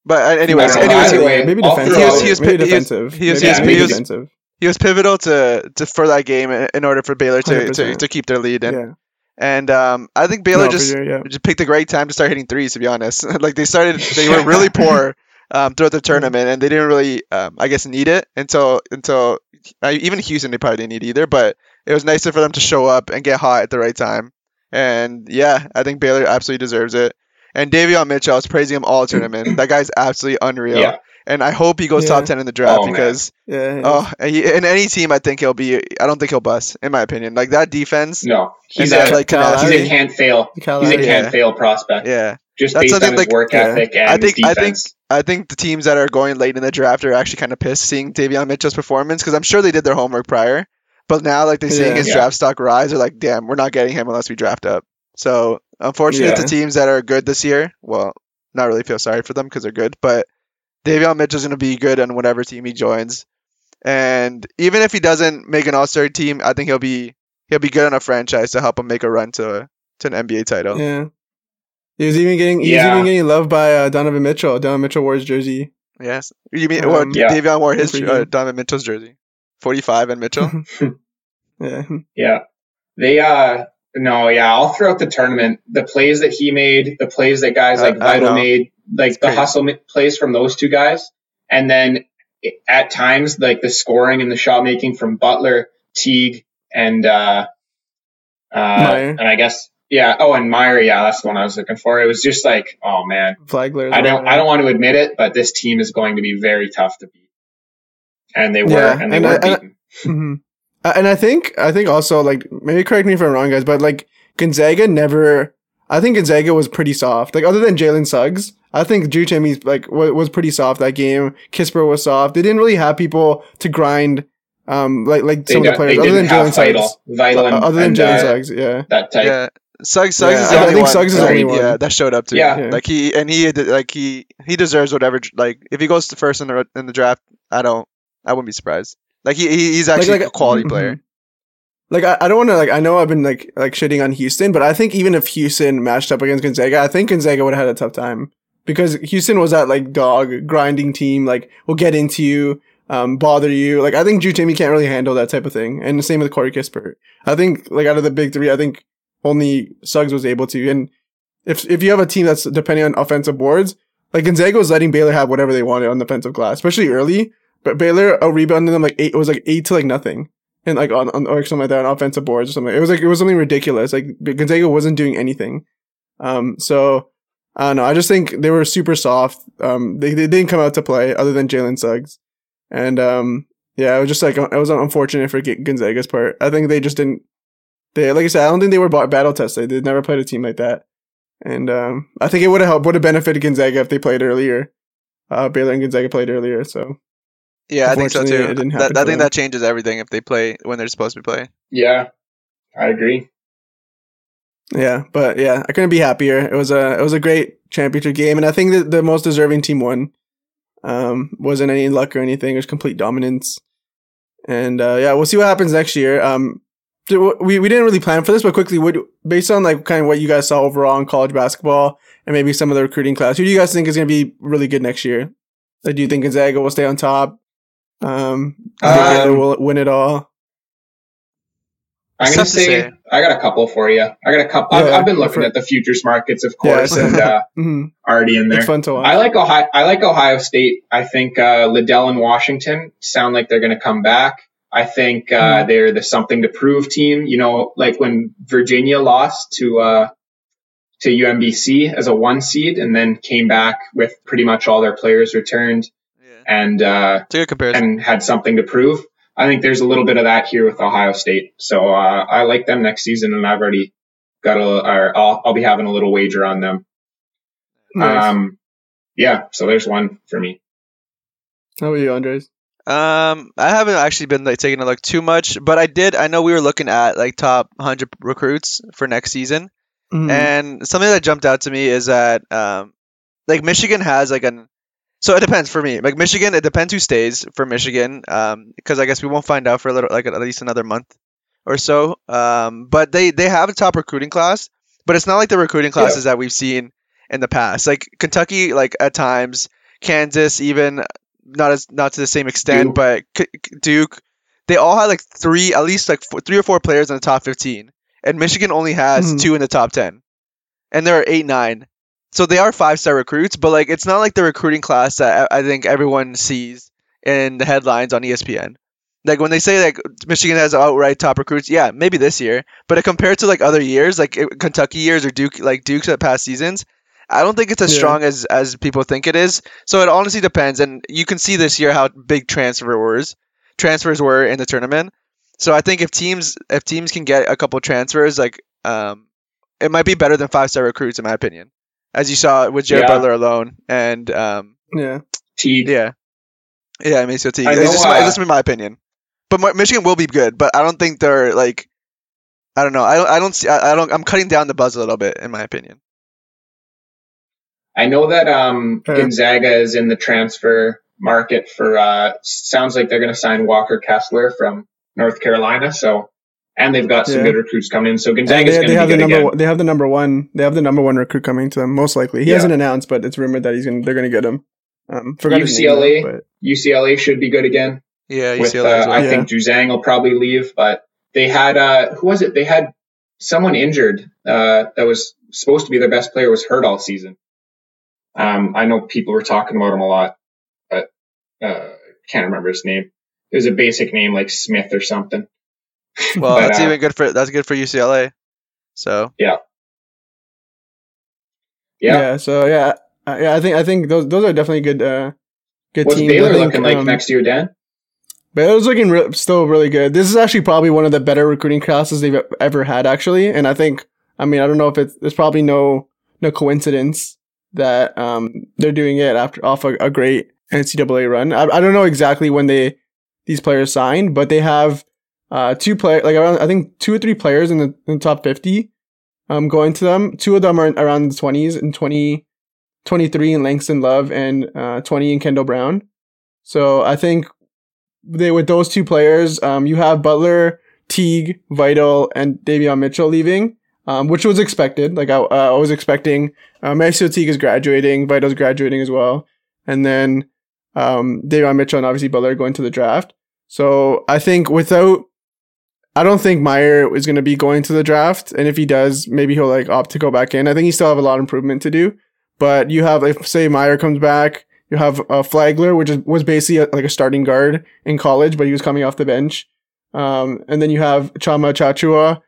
But anyways, anyways, anyway, maybe defensive. He was he was defensive. He was defensive. He was pivotal to, to for that game in order for Baylor to, to, to keep their lead in. Yeah. And um, I think Baylor no, just sure, yeah. just picked a great time to start hitting threes. To be honest, like they started, they were really poor um, throughout the tournament, and they didn't really, um, I guess, need it until until I, even Houston they probably didn't need either. But it was nicer for them to show up and get hot at the right time. And yeah, I think Baylor absolutely deserves it. And Davion Mitchell, I was praising him all tournament. That guy's absolutely unreal. Yeah. And I hope he goes yeah. top ten in the draft oh, because yeah, yeah. oh, he, in any team, I think he'll be. I don't think he'll bust, in my opinion. Like that defense. No, he's a, that, like, he's a can't fail. He's a can't yeah. fail prospect. Yeah, just That's based on his like, work ethic yeah. and I think, his defense. I think I think the teams that are going late in the draft are actually kind of pissed seeing Davion Mitchell's performance because I'm sure they did their homework prior, but now like they're seeing yeah. his yeah. draft stock rise. They're like, damn, we're not getting him unless we draft up. So. Unfortunately, yeah. the teams that are good this year, well, not really feel sorry for them because they're good, but Davion Mitchell's going to be good on whatever team he joins. And even if he doesn't make an all-star team, I think he'll be he'll be good on a franchise to help him make a run to to an N B A title. Yeah. He was even getting, he yeah. was even getting loved by uh, Donovan Mitchell. Donovan Mitchell wore his jersey. Yes. You mean, um, well, yeah. Davion wore his uh, Donovan Mitchell's jersey. forty-five and Mitchell. yeah. Yeah. They, uh... No, yeah, all throughout the tournament, the plays that he made, the plays that guys like I, I Vital know. made, like it's the crazy. hustle ma- plays from those two guys, and then it, at times like the scoring and the shot making from Butler, Teague, and uh, uh, Meyer. and I guess yeah, oh, and Meyer, yeah, that's the one I was looking for. It was just like, oh man, Flagler. I don't, I don't want to admit it, but this team is going to be very tough to beat, and they were, yeah, and they and were I, beaten. I, mm-hmm. And I think, I think also, like, maybe correct me if I'm wrong, guys, but, like, Gonzaga never, I think Gonzaga was pretty soft. Like, other than Jalen Suggs, I think Drew Timme, like, was pretty soft that game. Kispert was soft. They didn't really have people to grind, um, like, like some they of the players. Other than Jalen Suggs. Vital and, other than Jalen uh, Suggs, yeah. That type. Yeah. Suggs, Suggs yeah, is the I, only I think one. Suggs is the only one. Yeah, that showed up to yeah. yeah. Like, he, and he, like, he, he deserves whatever, like, if he goes to first in the, in the draft, I don't, I wouldn't be surprised. Like he he's actually like, like, a quality player. Like I, I don't want to like I know I've been like like shitting on Houston, but I think even if Houston matched up against Gonzaga, I think Gonzaga would have had a tough time because Houston was that like dog grinding team. Like will get into you, um, bother you. Like I think Drew Timme can't really handle that type of thing, and the same with Corey Kispert. I think like out of the big three, I think only Suggs was able to. And if if you have a team that's depending on offensive boards, like Gonzaga was letting Baylor have whatever they wanted on the offensive glass, especially early. But Baylor rebounded them like eight. It was like eight to like nothing, and like on, on or something like that on offensive boards or something. It was like it was something ridiculous. Like Gonzaga wasn't doing anything. Um, so I don't know. I just think they were super soft. Um, they they didn't come out to play other than Jalen Suggs, and um, yeah, it was just like it was unfortunate for Gonzaga's part. I think they just didn't. They like I said, I don't think they were battle tested. They never played a team like that, and um, I think it would have helped, would have benefited Gonzaga if they played earlier. Uh, Baylor and Gonzaga played earlier, so. Yeah, I think so too. That, I think that changes everything if they play when they're supposed to be playing. Yeah, I agree. Yeah, but yeah, I couldn't be happier. It was a it was a great championship game, and I think that the most deserving team won. Um, wasn't any luck or anything. It was complete dominance. And uh, yeah, we'll see what happens next year. Um, we we didn't really plan for this, but quickly, would based on like kind of what you guys saw overall in college basketball and maybe some of the recruiting class, who do you guys think is going to be really good next year? Like, do you think Gonzaga will stay on top? Um, um will win it all. I'm gonna say, say I got a couple for you. I got a couple. Yeah, I've, I've been looking for, at the futures markets, of course, yeah, and uh, mm-hmm. already in there. It's fun to watch. I like Ohio. I like Ohio State. I think uh, Liddell and Washington sound like they're gonna come back. I think uh, mm-hmm. they're the something to prove team. You know, like when Virginia lost to uh, to U M B C as a one seed, and then came back with pretty much all their players returned. And uh, and had something to prove. I think there's a little bit of that here with Ohio State. So uh, I like them next season, and I've already got a, or I'll, I'll be having a little wager on them. Nice. Um, yeah. So there's one for me. How about you, Andres? Um, I haven't actually been like taking a look too much, but I did. I know we were looking at like top one hundred recruits for next season, mm-hmm. and something that jumped out to me is that um, like Michigan has like an. So it depends for me. Like Michigan, it depends who stays for Michigan, um, because I guess we won't find out for a little, like at least another month or so. Um, but they they have a top recruiting class, but it's not like the recruiting classes yeah. that we've seen in the past. Like Kentucky, like at times, Kansas, even. Not as not to the same extent, Duke. but C- Duke, they all had like three, at least like four, three or four players in the top fifteen, and Michigan only has mm-hmm. two in the top ten, and there are eight, nine, so they are five star recruits, but like it's not like the recruiting class that I, I think everyone sees in the headlines on E S P N. Like when they say like Michigan has outright top recruits, yeah, maybe this year, but compared to like other years, like it, Kentucky years or Duke, like Duke's at past seasons. I don't think it's as yeah. strong as, as people think it is. So it honestly depends. And you can see this year how big transfers transfers were in the tournament. So I think if teams if teams can get a couple transfers, like um, it might be better than five-star recruits, in my opinion. As you saw with Jared yeah. Butler alone. And um, yeah. Teague. Yeah. Yeah, Maceo Teague. I know, it's just my, uh, it's just my opinion. But Michigan will be good. But I don't think they're like... I don't know. I don't, I don't see... I, I don't, I'm cutting down the buzz a little bit, in my opinion. I know that um, okay. Gonzaga is in the transfer market for, uh, sounds like they're going to sign Walker Kessler from North Carolina. So, and they've got some yeah. good recruits coming in. So Gonzaga's going to be have good the number, again. They have the number one. They have the number one recruit coming to them, most likely. He yeah. hasn't announced, but it's rumored that he's going. They're going to get him. Um, U C L A, name, U C L A should be good again. Yeah, U C L A. With, uh, well. I yeah. think Juzang will probably leave, but they had uh, who was it? They had someone injured uh, that was supposed to be their best player was hurt all season. Um, I know people were talking about him a lot, but uh, can't remember his name. It was a basic name like Smith or something. Well, but, that's uh, even good for that's good for U C L A. So yeah, yeah. yeah so yeah, uh, yeah. I think I think those those are definitely good. Uh, good What's teams. What's Baylor think, looking like um, next year, Dan? Baylor's looking re- still really good. This is actually probably one of the better recruiting classes they've ever had, actually. And I think I mean I don't know if it's there's probably no no coincidence. That um they're doing it after off a, a great N C double A run. I, I don't know exactly when they these players signed, but they have uh two player like around I think two or three players in the, in the top fifty um going to them. Two of them are around the twenties and twenty, twenty-three in Langston Love and uh twenty in Kendall Brown. So I think they with those two players, um you have Butler, Teague, Vital, and Davion Mitchell leaving. Um, which was expected. Like I, uh, I was expecting. Uh, Maceo Teague is graduating. Vital's graduating as well. And then, um, Davion Mitchell and obviously Butler going to the draft. So I think without, I don't think Mayer is going to be going to the draft. And if he does, maybe he'll like opt to go back in. I think he still have a lot of improvement to do. But you have, if say Mayer comes back, you have a uh, Flagler, which is, was basically a, like a starting guard in college, but he was coming off the bench. Um, and then you have Chama Chachua.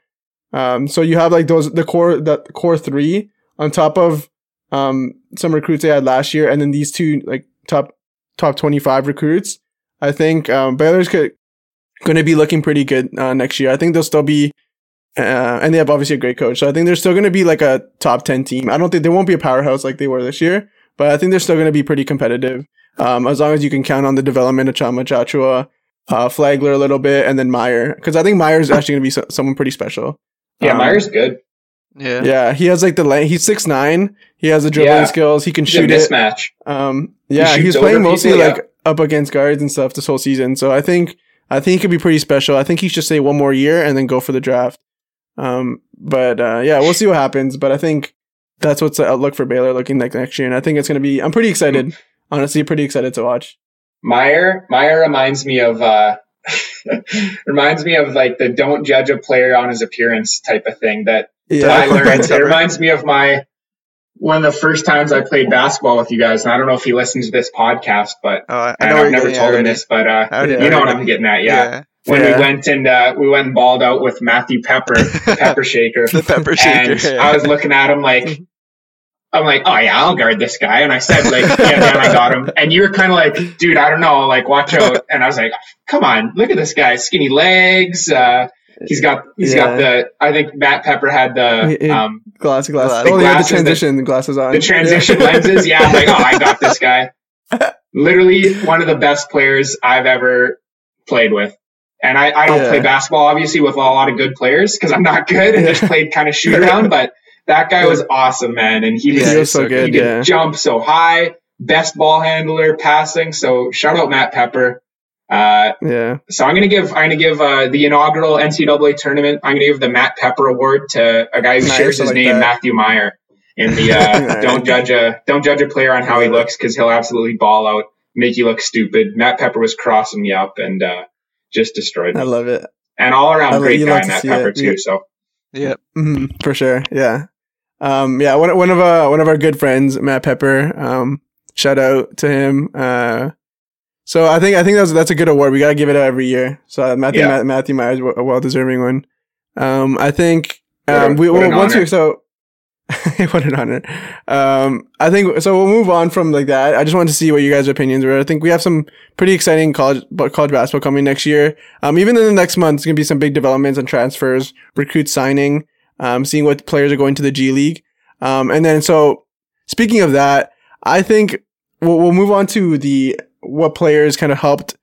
Um, so you have like those, the core, the core three on top of, um, some recruits they had last year. And then these two like top, top twenty-five recruits. I think, um, Baylor's going to be looking pretty good, uh, next year. I think they'll still be, uh, and they have obviously a great coach. So I think they're still going to be like a top ten team. I don't think they won't be a powerhouse like they were this year, but I think they're still going to be pretty competitive. Um, as long as you can count on the development of Chama Chachua, uh, Flagler a little bit, and then Mayer. Cause I think Meyer's actually going to be so- someone pretty special. Yeah, um, Meyer's good. Yeah, yeah, he has like the length. He's six nine. He has the dribbling yeah. skills. He can he's shoot a mismatch. It. Um, yeah, he he's playing mostly people, like yeah. up against guards and stuff this whole season. So I think I think he could be pretty special. I think he should stay one more year and then go for the draft. Um, but uh, yeah, we'll see what happens. But I think that's what's the outlook for Baylor looking like next year. And I think it's gonna be. I'm pretty excited. Mm-hmm. Honestly, pretty excited to watch. Mayer Mayer reminds me of. Uh... reminds me of like the don't judge a player on his appearance type of thing that yeah. I learned. It reminds me of my one of the first times I played basketball with you guys, and I don't know if he listens to this podcast, but uh, I know I've never told him this, but uh, you know what I'm getting at, yeah. yeah. When yeah. we went and uh, we went and balled out with Matthew Pepper, the Pepper Shaker, the Pepper Shaker, and yeah. I was looking at him like. I'm like, oh yeah, I'll guard this guy. And I said, like, yeah, man, I got him. And you were kind of like, dude, I don't know, like, watch out. And I was like, come on, look at this guy, skinny legs, uh, He's got he's yeah. got the I think Matt Pepper had the he, he, um glass glasses. Oh, he had the transition the, glasses on. The transition yeah. lenses. Yeah, I'm like, oh, I got this guy. Literally one of the best players I've ever played with. And I, I don't yeah. play basketball obviously with a lot of good players because I'm not good and yeah. just played kind of shoot around, but that guy was awesome, man. And he was, yeah, he was so, so good. He could yeah. jump so high, best ball handler, passing. So shout out Matt Pepper. Uh, yeah. So I'm going to give, I'm going to give, uh, the inaugural N C double A tournament. I'm going to give the Matt Pepper Award to a guy who nice, shares his like name, that. Matthew Mayer, in the, uh, don't judge a, don't judge a player on how he looks, cause he'll absolutely ball out, make you look stupid. Matt Pepper was crossing me up and, uh, just destroyed me. I love it. And all around great guy, like Matt Pepper it. too. Yeah. So. Yeah. Mm-hmm, for sure. Yeah. Um, yeah. One, one of, uh, one of our good friends, Matt Pepper, um, shout out to him. Uh, So I think I think that's that's a good award. We gotta give it out every year. So Matthew yeah. Matthew Mayer is a well deserving one. Um, I think um, what we what well, once we so what an honor. Um, I think so. We'll move on from like that. I just wanted to see what you guys' opinions were. I think we have some pretty exciting college college basketball coming next year. Um, even in the next month, it's gonna be some big developments on transfers, recruit signing, um, seeing what players are going to the G League. Um, and then so speaking of that, I think we'll, we'll move on to the. What players kind of helped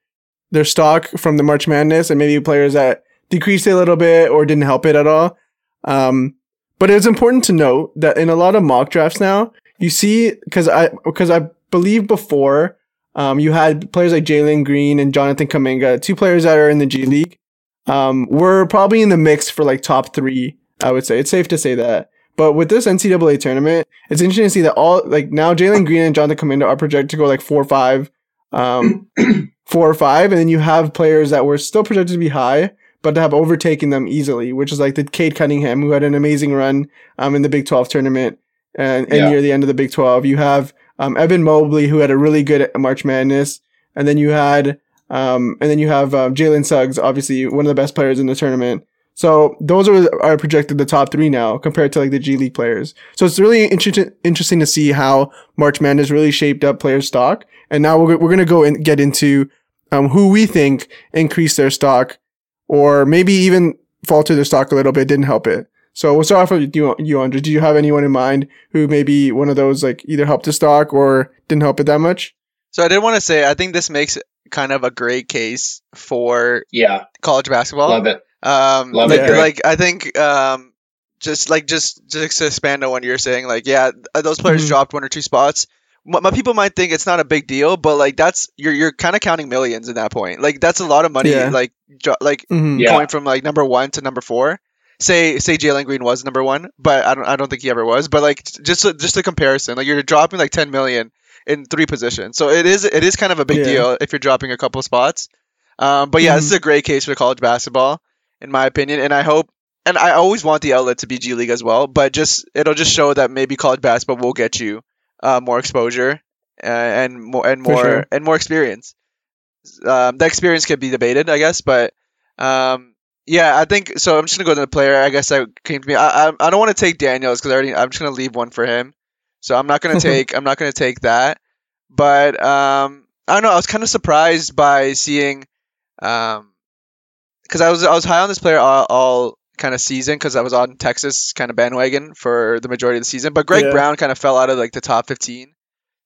their stock from the March Madness and maybe players that decreased it a little bit or didn't help it at all. Um, but it's important to note that in a lot of mock drafts now, you see, cause I, cause I believe before, um, you had players like Jalen Green and Jonathan Kuminga, two players that are in the G League, um, were probably in the mix for like top three. I would say it's safe to say that. But with this N C double A tournament, it's interesting to see that all like now Jalen Green and Jonathan Kuminga are projected to go like four or five. Um, four or five, and then you have players that were still projected to be high, but to have overtaken them easily, which is like the Cade Cunningham, who had an amazing run, um, in the Big twelve tournament, and, and yeah. near the end of the Big twelve, you have, um, Evan Mobley, who had a really good March Madness, and then you had, um, and then you have, um, Jalen Suggs, obviously one of the best players in the tournament. So those are, are projected the top three now compared to like the G League players. So it's really inter- interesting to see how March Madness really shaped up players' stock. And now we're, we're going to go and get into, um, who we think increased their stock or maybe even faltered their stock a little bit, didn't help it. So we'll start off with you, you Andres. Do you have anyone in mind who maybe one of those like either helped the stock or didn't help it that much? So I did want to say, I think this makes kind of a great case for yeah. college basketball. Love it. Um, Love like, it, like I think, um, just like just just to expand on what you're saying, like yeah, those players mm-hmm. dropped one or two spots. My, my people might think it's not a big deal, but like that's you're you're kind of counting millions at that point. Like that's a lot of money. Yeah. Like jo- like mm-hmm. yeah. going from like number one to number four. Say say Jalen Green was number one, but I don't I don't think he ever was. But like just just a comparison, like you're dropping like ten million in three positions. So it is it is kind of a big yeah. deal if you're dropping a couple spots. Um, but yeah, mm-hmm. this is a great case for college basketball. In my opinion, and I hope, and I always want the outlet to be G League as well, but just it'll just show that maybe college basketball will get you uh, more exposure uh, and more and more sure. and more experience. Um, the experience can be debated, I guess, but um, yeah, I think so. I'm just gonna go to the player. I guess that came to me. I I, I don't want to take Daniels because I already. I'm just gonna leave one for him, so I'm not gonna take. I'm not gonna take that. But um, I don't know. I was kind of surprised by seeing. Um, Because I was I was high on this player all, all kind of season because I was on Texas kind of bandwagon for the majority of the season. But Greg yeah. Brown kind of fell out of like the top fifteen,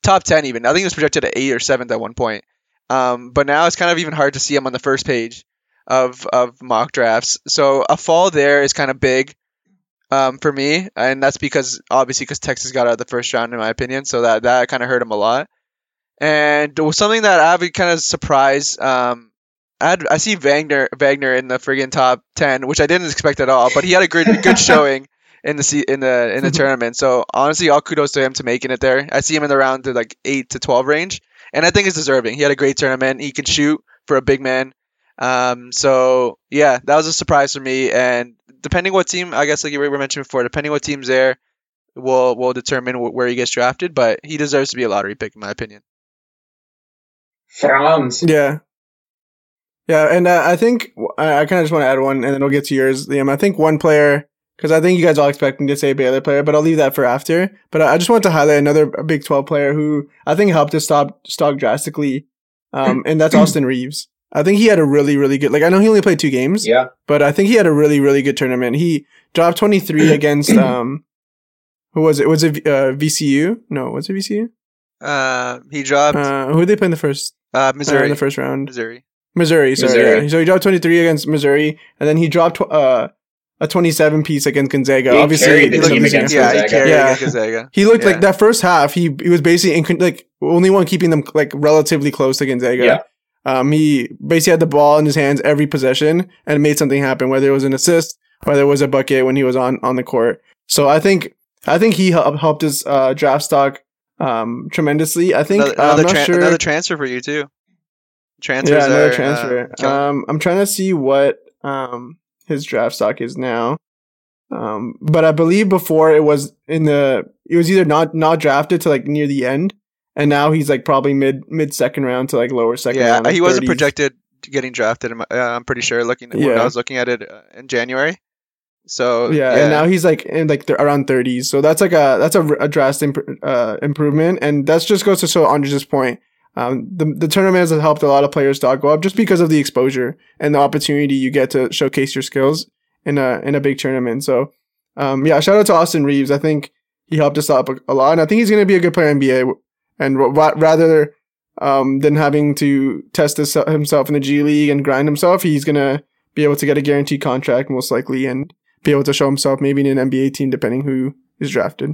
top ten even. I think he was projected at eight or seventh at one point. Um, but now it's kind of even hard to see him on the first page of of mock drafts. So a fall there is kind of big um, for me, and that's because obviously because Texas got out of the first round in my opinion. So that that kind of hurt him a lot. And something that I would kind of surprised. Um, I'd, I see Wagner Wagner in the friggin' top ten, which I didn't expect at all. But he had a good good showing in the in the in the tournament. So honestly, all kudos to him to making it there. I see him in the round to like eight to twelve range, and I think it's deserving. He had a great tournament. He could shoot for a big man. Um, so yeah, that was a surprise for me. And depending what team, I guess like you were mentioning before, depending what team's there, will will determine where he gets drafted. But he deserves to be a lottery pick, in my opinion. Franz. Yeah. Yeah, and uh, I think I, I kind of just want to add one, and then we'll get to yours, Liam. I think one player, because I think you guys all expect me to say Baylor player, but I'll leave that for after. But I, I just want to highlight another Big twelve player who I think helped us stop stock drastically, um, and that's Austin Reaves. I think he had a really, really good, like, I know he only played two games. Yeah. But I think he had a really, really good tournament. He dropped twenty-three against, um, who was it? Was it uh, V C U? No, was it V C U? Uh, he dropped. Uh, who did they play in the first? Uh, Missouri. Uh, in the first round. Missouri. Missouri, sorry. Missouri. Yeah. So he dropped twenty-three against Missouri, and then he dropped uh, a twenty-seven piece against Gonzaga. He Obviously, the team against yeah, Gonzaga. He carried yeah. against Gonzaga. He looked yeah. like that first half, he, he was basically in, like only one keeping them like relatively close to Gonzaga. Yeah. Um, he basically had the ball in his hands every possession and made something happen, whether it was an assist, whether it was a bucket when he was on, on the court. So I think I think he helped his uh, draft stock um, tremendously. I think another, another, I'm not tra- sure. another transfer for you too. Transfers yeah, another are, transfer. Uh, um, I'm trying to see what um, his draft stock is now, um, but I believe before it was in the it was either not not drafted to like near the end. And now he's like probably mid mid second round to like lower second yeah, round. Yeah, like he wasn't thirties. Projected to getting drafted. In my, uh, I'm pretty sure. Looking at yeah. when I was looking at it uh, in January. So yeah, yeah, and now he's like in like th- around thirties. So that's like a that's a, a drastic imp- uh, improvement, and that just goes to show Andres' point. Um, the the tournament has helped a lot of players' stock go up just because of the exposure and the opportunity you get to showcase your skills in a in a big tournament. So, um, yeah, shout out to Austin Reaves. I think he helped us up a, a lot, and I think he's gonna be a good player in N B A. And ra- rather um, than having to test his, himself in the G League and grind himself, he's going to be able to get a guaranteed contract most likely and be able to show himself maybe in an N B A team depending who is drafted.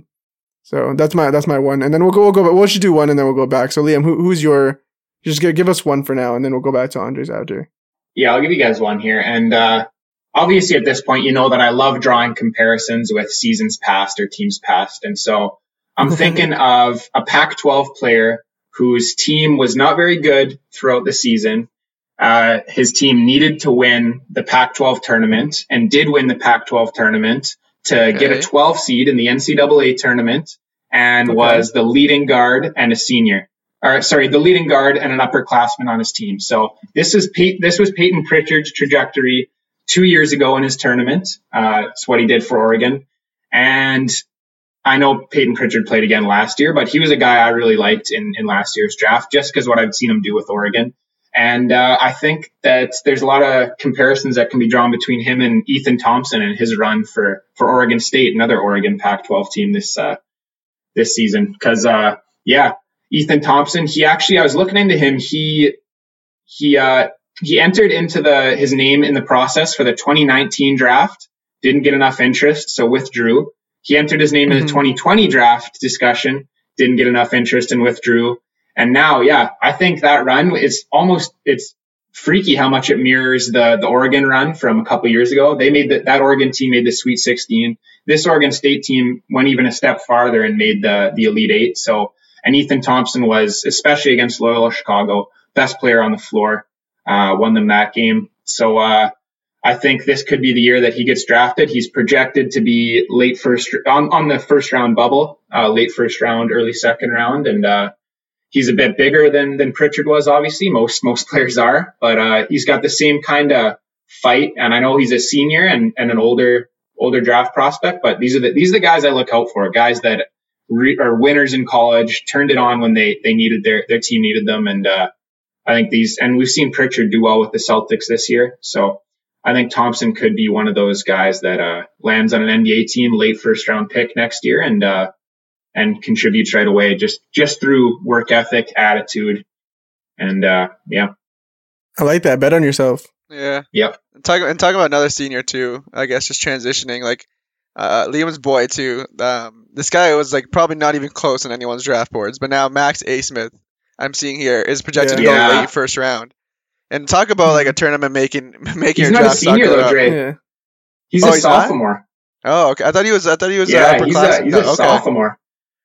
So that's my that's my one. And then we'll go, we'll go, we should do one and then we'll go back. So Liam, who, who's your, just give, give us one for now and then we'll go back to Andres after. Yeah, I'll give you guys one here. And uh, obviously at this point, you know that I love drawing comparisons with seasons past or teams past. And so I'm thinking of a Pac twelve player whose team was not very good throughout the season. Uh, his team needed to win the Pac twelve tournament and did win the Pac twelve tournament to okay. get a twelve seed in the N C double A tournament and okay. was the leading guard and a senior. Or sorry, the leading guard and an upperclassman on his team. So this is Pey- this was Peyton Pritchard's trajectory two years ago in his tournament. Uh, it's what he did for Oregon. And I know Peyton Pritchard played again last year, but he was a guy I really liked in, in last year's draft just because what I've seen him do with Oregon. And uh, I think that there's a lot of comparisons that can be drawn between him and Ethan Thompson and his run for, for Oregon State, another Oregon Pac twelve team this uh, this season. Because, uh, yeah, Ethan Thompson, he actually, I was looking into him, he he uh, he entered into the his name in the process for the twenty nineteen draft, didn't get enough interest, so withdrew. He entered his name mm-hmm. in the twenty twenty draft discussion, didn't get enough interest and withdrew. And now, yeah, I think that run is almost, it's freaky how much it mirrors the, the Oregon run from a couple years ago. They made the, that Oregon team made the Sweet sixteen. This Oregon State team went even a step farther and made the, the Elite Eight. So, and Ethan Thompson was, especially against Loyola Chicago, best player on the floor, uh, won them that game. So, uh, I think this could be the year that he gets drafted. He's projected to be late first on, on the first round bubble, uh, late first round, early second round. And, uh, he's a bit bigger than, than Pritchard was, obviously. Most, most players are, but, uh, he's got the same kind of fight. And I know he's a senior and, and an older, older draft prospect, but these are the, these are the guys I look out for, guys that re, are winners in college, turned it on when they, they needed their, their team needed them. And, uh, I think these, and we've seen Pritchard do well with the Celtics this year. So, I think Thompson could be one of those guys that uh, lands on an N B A team, late first round pick next year, and uh, and contributes right away just just through work ethic, attitude, and uh, yeah. I like that. Bet on yourself. Yeah. Yep. And talking and talking about another senior too. I guess just transitioning like uh, Liam's boy too. Um, this guy was like probably not even close on anyone's draft boards, but now Max A. Smith, I'm seeing here, is projected yeah. to go yeah. late first round. And talk about like a tournament making making. He's your not draft a senior though, Dre. Yeah. He's oh, a he's sophomore. Not? Oh, okay. I thought he was. I thought he was. Yeah, an he's a, he's a okay. sophomore.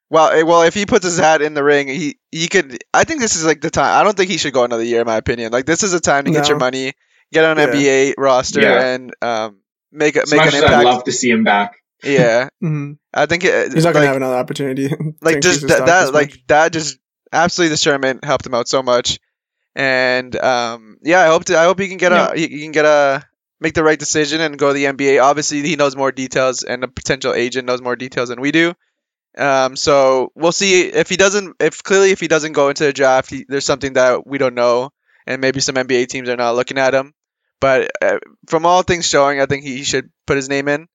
Well, well, if he puts his hat in the ring, he he could. I think this is like the time. I don't think he should go another year, in my opinion. Like this is the time to no. get your money, get on an yeah. N B A roster, yeah. and um make a as make much an impact. I'd love to see him back. Yeah, mm-hmm. I think it, he's not like, gonna have another opportunity. Like just th- that, like much. that, just absolutely this tournament helped him out so much. And um, yeah, I hope to, I hope he can get a yeah. he can get a make the right decision and go to the N B A. Obviously, he knows more details, and a potential agent knows more details than we do. Um, so we'll see if he doesn't. If clearly, if he doesn't go into the draft, he, there's something that we don't know, and maybe some N B A teams are not looking at him. But uh, from all things showing, I think he should put his name in.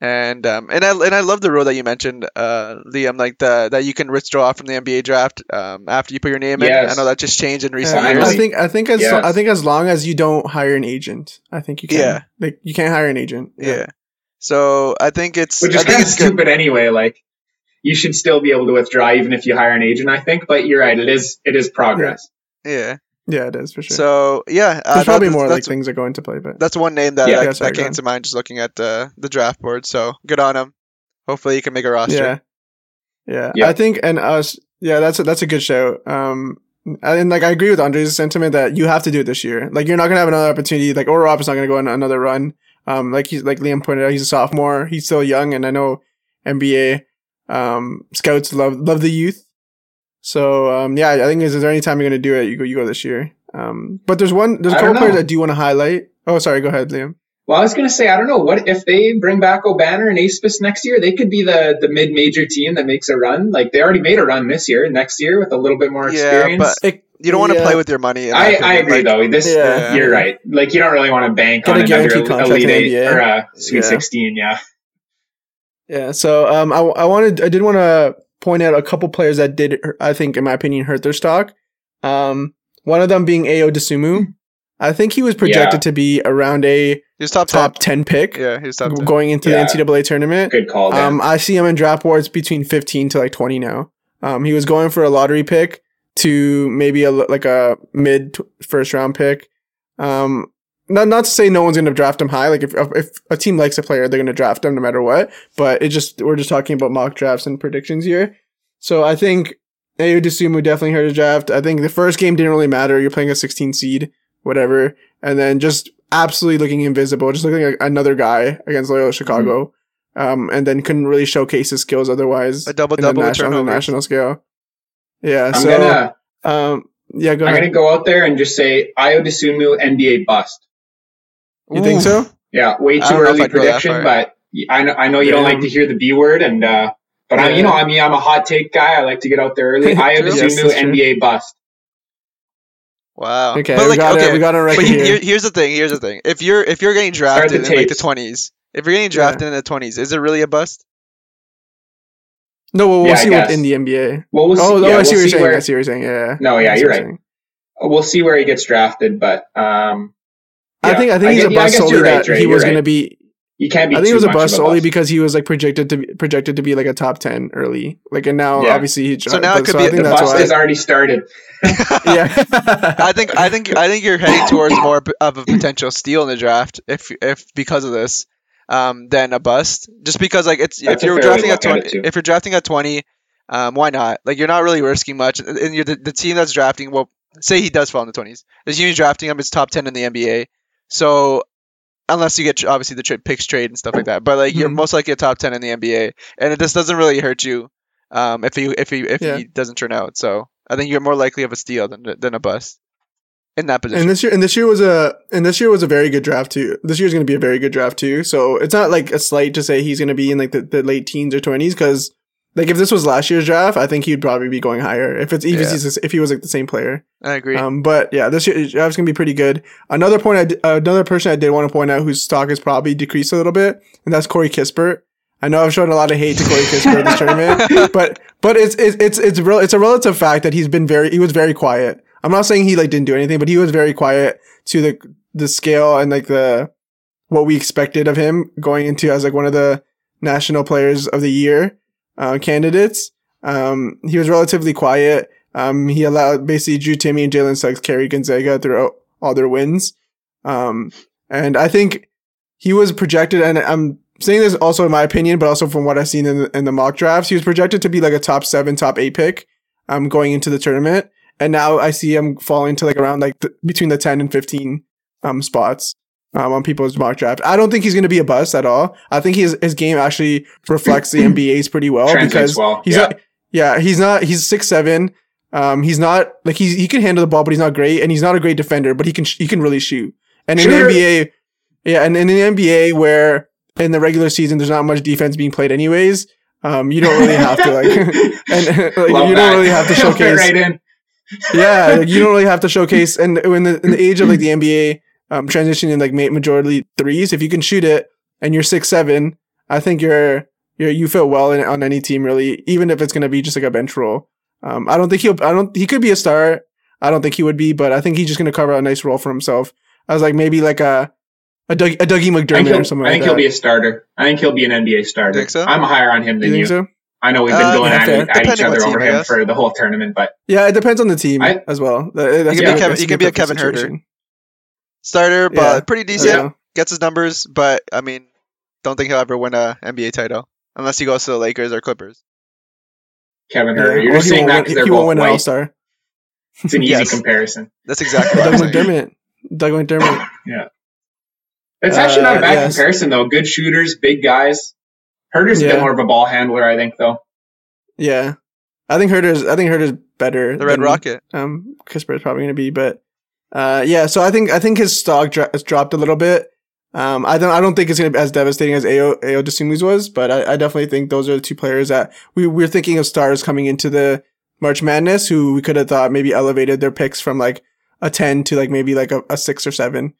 And um, and I and I love the rule that you mentioned, uh, Liam, like the that you can withdraw from the N B A draft um, after you put your name yes. in. I know that just changed in recent yeah, years. I think I think as yes. I think as long as you don't hire an agent, I think you can. Yeah. Like you can't hire an agent. Yeah. yeah. So I think it's which is kind of stupid good. anyway. Like you should still be able to withdraw even if you hire an agent, I think. But you're right. It is it is progress. Yeah. yeah. Yeah, it is for sure. So yeah, uh, there's probably more like things that go into play, but that's one name that yeah, I, that came to mind just looking at uh, the draft board. So good on him. Hopefully, he can make a roster. Yeah, yeah. yeah. I think and us. Yeah, that's a, that's a good show. Um, and like I agree with Andres' sentiment that you have to do it this year. Like you're not gonna have another opportunity. Like or Rob is not gonna go on another run. Um, like he's like Liam pointed out, he's a sophomore. He's still young, and I know N B A um scouts love love the youth. So, um, yeah, I think is, is there any time you're going to do it, you go, you go this year. Um, but there's one, there's a couple players I do want to highlight. Oh, sorry. Go ahead, Liam. Well, I was going to say, I don't know what, if they bring back O'Banner and Aspis next year, they could be the, the mid-major team that makes a run. Like they already made a run this year, next year with a little bit more experience. Yeah, but it, you don't want to yeah. play with your money. I, I agree like, though. This, yeah. You're right. Like you don't really want to bank Got on another Elite Eight or uh, Sweet yeah. sixteen. Yeah. Yeah. So, um, I, I wanted, I did want to, point out a couple players that did, I think, in my opinion, hurt their stock. Um, one of them being Ayo Dosunmu. I think he was projected yeah. to be around a top, top ten pick yeah, top going into yeah. the N C double A tournament. Good call. Dan. Um, I see him in draft boards between fifteen to like twenty now. Um, he was going for a lottery pick to maybe a, like a mid t- first round pick. Um, not, not to say no one's going to draft him high. Like if, if a team likes a player, they're going to draft him no matter what, but it just, we're just talking about mock drafts and predictions here. So I think Ayo Dosunmu definitely hurt a draft. I think the first game didn't really matter. You're playing a sixteen seed, whatever. And then just absolutely looking invisible, just looking like another guy against Loyola Chicago. Mm-hmm. Um, and then couldn't really showcase his skills otherwise. A double double on the national scale. Yeah. I'm so, gonna, um, yeah, go I'm going to go out there and just say Ayo Dosunmu N B A bust. You Ooh. think so? Yeah, way too early prediction, but I know, I know you yeah. don't like to hear the B word, and uh, but yeah. I, you know, I mean, I'm a hot take guy. I like to get out there early. I have a yes, new N B A true. bust. Wow. Okay, but like, we got okay, it, we got it right but here. here. Here's the thing. Here's the thing. If you're if you're getting drafted in like the twenties, if you're getting drafted yeah. in the twenties, is it really a bust? No, well, we'll yeah, see within the N B A. Well, we'll oh, see, yeah, oh, I we'll see what you're saying. Where, I see what you're saying. Yeah. No, yeah, you're right. Saying. We'll see where he gets drafted, but. um Yeah, I think I think I he's guess, a bust yeah, solely right, that right, he was right. gonna be. You can't be. I think it was a bust solely because he was like projected to be, projected to be like a top ten early, like and now yeah. obviously he. So now but, it could so be I think the that's bust why. has already started. yeah, I think I think I think you're heading towards more of a potential steal in the draft if if because of this, um, than a bust. Just because like it's that's if you're drafting at twenty, if you're drafting at twenty, um, why not? Like you're not really risking much, and you're the, the team that's drafting. Well, say he does fall in the twenties, is you drafting him? It's top ten in the N B A. So, unless you get obviously the tra- picks trade and stuff like that, but like you're mm-hmm. most likely a top ten in the N B A, and it just doesn't really hurt you um, if he if he if yeah. he doesn't turn out. So I think you're more likely of a steal than than a bust in that position. And this year, and this year was a and this year was a very good draft too. This year's going to be a very good draft too. So it's not like a slight to say he's going to be in like the, the late teens or twenties because like if this was last year's draft, I think he'd probably be going higher if it's if, yeah. he's, if he was like the same player. I agree. Um, but yeah, this year's draft's gonna be pretty good. Another point, I d- another person I did want to point out whose stock has probably decreased a little bit, and that's Corey Kispert. I know I've shown a lot of hate to Corey Kispert in this tournament, but but it's it's it's it's real. It's a relative fact that he's been very he was very quiet. I'm not saying he like didn't do anything, but he was very quiet to the the scale and like the what we expected of him going into as like one of the national players of the year. Uh, candidates. Um, he was relatively quiet. Um, he allowed basically Drew Timme and Jalen Suggs carry Gonzaga throughout all their wins. Um, and I think he was projected, and I'm saying this also in my opinion, but also from what I've seen in the, in the mock drafts, he was projected to be like a top seven, top eight pick, um, going into the tournament. And now I see him falling to like around like th- between the ten and fifteen, um, spots. Um, on people's mock draft. I don't think he's going to be a bust at all. I think his his game actually reflects the N B A's pretty well Translates because well. he's yeah. not, yeah, he's not, he's six seven. Um, he's not like he's, he can handle the ball, but he's not great and he's not a great defender, but he can, he can really shoot. And sure. in the N B A, yeah, and in the N B A where in the regular season, there's not much defense being played anyways. Um, you don't really have to like, and like, you don't that. really have to showcase. Right in. Yeah, like, you don't really have to showcase. And in the, in the age of like the N B A um, transitioning like majority threes, if you can shoot it and you're six seven, I think you're you're you fit well in, on any team really, even if it's going to be just like a bench role. Um, I don't think he'll. I don't. He could be a star. I don't think he would be, but I think he's just going to carve out a nice role for himself. I was like maybe like a a, Doug, a Dougie McDermott or something. I think like he'll that. be a starter. I think he'll be an N B A starter. Think so? I'm higher on him than you. Think you. So? I know we've been uh, going at, at each other over team, him for the whole tournament, but yeah, it depends on the team I, as well. That, you, yeah, could Kevin, you could be a Kevin Huerter starter, but yeah, pretty decent. Yeah. Gets his numbers, but I mean, don't think he'll ever win a N B A title unless he goes to the Lakers or Clippers. Kevin Huerter, yeah, you're just saying that because they're both win white. All star. It's an easy yes. comparison. That's exactly what I'm saying. Doug McDermott. Doug McDermott. Yeah. It's actually not a bad uh, yes. comparison, though. Good shooters, big guys. Huerter's yeah. a bit more of a ball handler, I think, though. Yeah. I think Huerter's, I think Huerter's better. The Red than, Rocket. Um, Kispert's probably going to be, but, uh, yeah. So I think, I think his stock dro- has dropped a little bit. Um, I don't, I don't think it's going to be as devastating as Ayo, Ayo Dosunmu's was, but I, I definitely think those are the two players that we, we're thinking of stars coming into the March Madness who we could have thought maybe elevated their picks from like a ten to like maybe like a, a six or seven.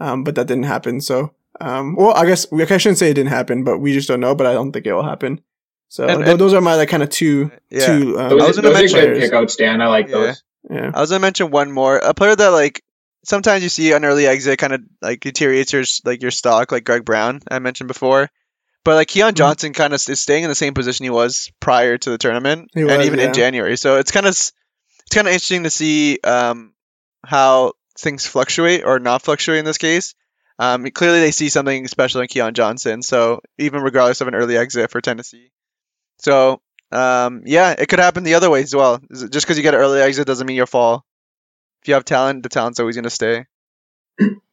Um, but that didn't happen. So. Um, well, I guess we I shouldn't say it didn't happen, but we just don't know. But I don't think it will happen. So and, and, those are my like kind of two, yeah. two. Um, those I was going to mention pickouts, Dan. I like yeah. those. Yeah. I was going to mention one more, a player that like sometimes you see an early exit kind of like deteriorates your like your stock, like Greg Brown I mentioned before. But like Keon Johnson mm-hmm. kind of is staying in the same position he was prior to the tournament, was, and even yeah. in January. So it's kind of it's kind of interesting to see um how things fluctuate or not fluctuate in this case. Um, clearly they see something special in Keon Johnson, so even regardless of an early exit for Tennessee. So, um, yeah, it could happen the other way as well. Just because you get an early exit doesn't mean you'll fall. If you have talent, the talent's always going to stay.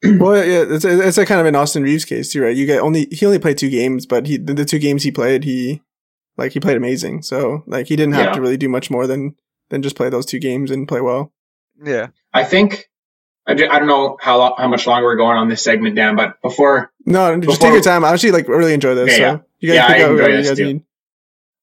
Well, yeah, it's it's like kind of an Austin Reaves case too, right? You get only he only played two games, but he the two games he played, he like he played amazing. So like he didn't have yeah. to really do much more than than just play those two games and play well. Yeah, I think. I don't know how how much longer we're going on this segment, Dan, but before... No, just before, take your time. I actually like, really enjoy this. Yeah, so you guys yeah I enjoy this, guys too.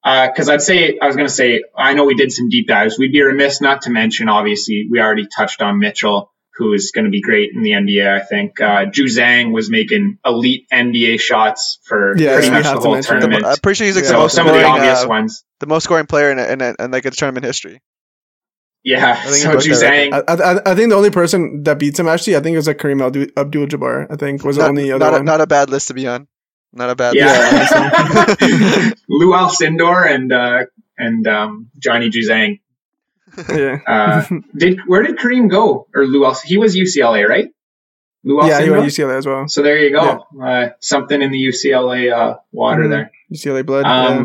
Because uh, I'd say, I was going to say, I know we did some deep dives. We'd be remiss not to mention, obviously, we already touched on Mitchell, who is going to be great in the N B A, I think. Uh, Juzang was making elite N B A shots for yeah, pretty much the whole tournament. The, I'm pretty sure he's like yeah. so some scoring, of the obvious uh, ones. The most scoring player in, a, in, a, in like a tournament history. Yeah, I think, so Juzang, I, I, I think the only person that beats him, actually, I think it was like Kareem Abdul-Jabbar, I think, was not, the only other not a, one. Not a bad list to be on. Not a bad yeah. list. Lou Alcindor and uh, and um, Johnny Juzang. Yeah. Uh, did, where did Kareem go? Or Lou Alcindor? He was U C L A, right? Lou Alcindor? Yeah, he went U C L A as well. So there you go. Yeah. Uh, something in the U C L A uh, water mm-hmm. there. U C L A blood. Um, yeah.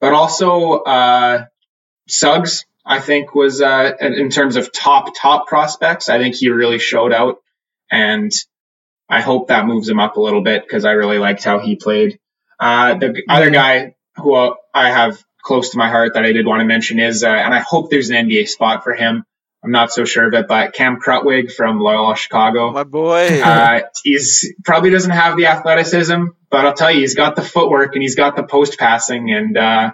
But also uh, Suggs. I think was, uh, in terms of top, top prospects, I think he really showed out, and I hope that moves him up a little bit because I really liked how he played. Uh, the other guy who I have close to my heart that I did want to mention is, uh, and I hope there's an N B A spot for him. I'm not so sure of it, but Cam Crutwig from Loyola Chicago. My boy. Uh, he's probably doesn't have the athleticism, but I'll tell you, he's got the footwork and he's got the post passing and, uh,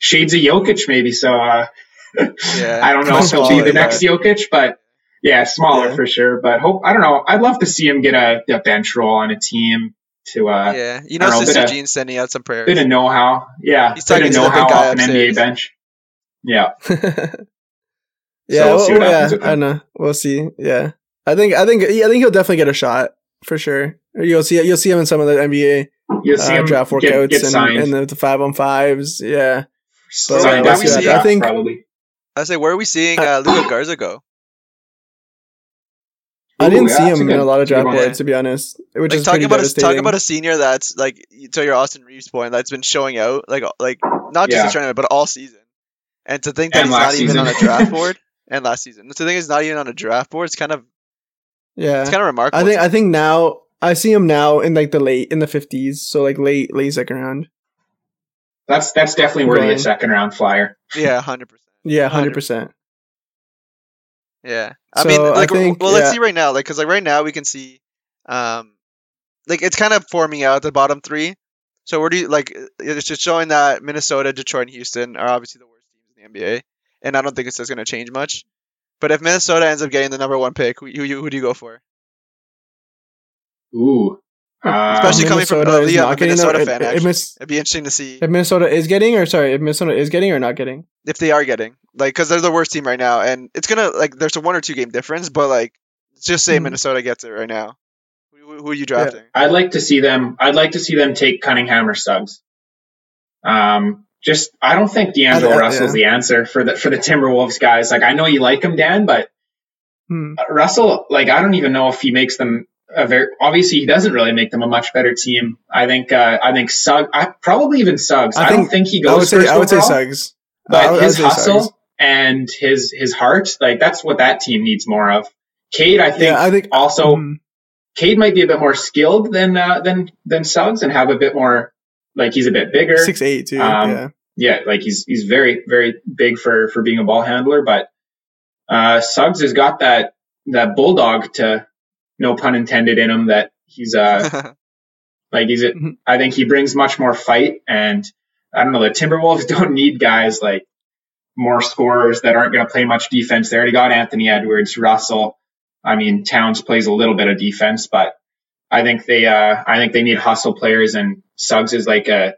shades of Jokic maybe. So, uh, yeah, I don't know if he'll be the next that. Jokic, but yeah, smaller yeah. for sure. But hope I don't know. I'd love to see him get a, a bench role on a team to uh yeah. You know, know Sister Jean's sending out some prayers. Bit of know-how, yeah. He's talking bit of know-how off an N B A bench. Yeah, yeah. So we'll, we'll yeah I know. We'll see. Yeah, I think I think I think he'll definitely get a shot for sure. You'll see you'll see him in some of the N B A you'll uh, see him draft workouts get, get and, and the five on fives. Yeah, but, Sorry, uh, see I think probably. I say, where are we seeing uh, Luka Garza go? I didn't Ooh, yeah, see him good, in a lot of draft boards, to be honest. Which like, is talking about a, talking about a senior that's like to your Austin Reaves point that's been showing out, like like not just yeah. this tournament but all season. And to think that and he's not season. even on a draft board, and last season, to think he's not even on a draft board, it's kind of yeah, it's kind of remarkable. I think I think now I see him now in like the late in the fifties, so like late late second round. That's that's definitely worthy a second round flyer. Yeah, hundred percent. Yeah, one hundred percent. Yeah. I so mean, like, I think, well, let's yeah. see right now. Like, because, like, right now we can see, um, like, it's kind of forming out the bottom three. So, where do you, like, it's just showing that Minnesota, Detroit, and Houston are obviously the worst teams in the N B A. And I don't think it's just going to change much. But if Minnesota ends up getting the number one pick, who, who, who do you go for? Ooh. Uh, Especially coming Minnesota from uh, Liam, a Minnesota the, fan, it, it mis- It'd be interesting to see. If Minnesota is getting or, sorry, if Minnesota is getting or not getting? If they are getting. Like, because they're the worst team right now. And it's going to, like, there's a one or two game difference, but, like, just say mm. Minnesota gets it right now. Who, who are you drafting? Yeah. I'd like to see them, I'd like to see them take Cunningham or Suggs. Um, just, I don't think D'Angelo I, I, Russell's yeah. the answer for the, for the Timberwolves guys. Like, I know you like him, Dan, but hmm. Russell, like, I don't even know if he makes them a very, obviously he doesn't really make them a much better team. I think, uh, I think Suggs, I probably even Suggs. I, I think, don't think he goes I would say, first I would overall, say Suggs, but I would, his I would say hustle Suggs. and his, his heart, like, that's what that team needs more of. Cade, I think, yeah, I think also, um, Cade might be a bit more skilled than, uh, than, than Suggs and have a bit more, like, he's a bit bigger. six eight too. Um, yeah. yeah, like he's he's very, very big for, for being a ball handler. But uh, Suggs has got that that bulldog, to no pun intended, in him that he's uh like he's a, I think he brings much more fight, and I don't know, the Timberwolves don't need guys like more scorers that aren't gonna play much defense. They already got Anthony Edwards, Russell. I mean, Towns plays a little bit of defense, but I think they uh I think they need hustle players, and Suggs is like a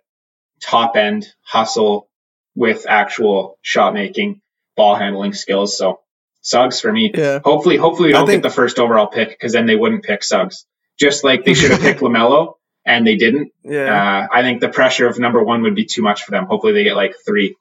top end hustle with actual shot making, ball handling skills. So Suggs for me. Yeah. Hopefully, hopefully we don't think... get the first overall pick, because then they wouldn't pick Suggs. Just like they should have picked LaMelo and they didn't. Yeah. Uh, I think the pressure of number one would be too much for them. Hopefully they get like three.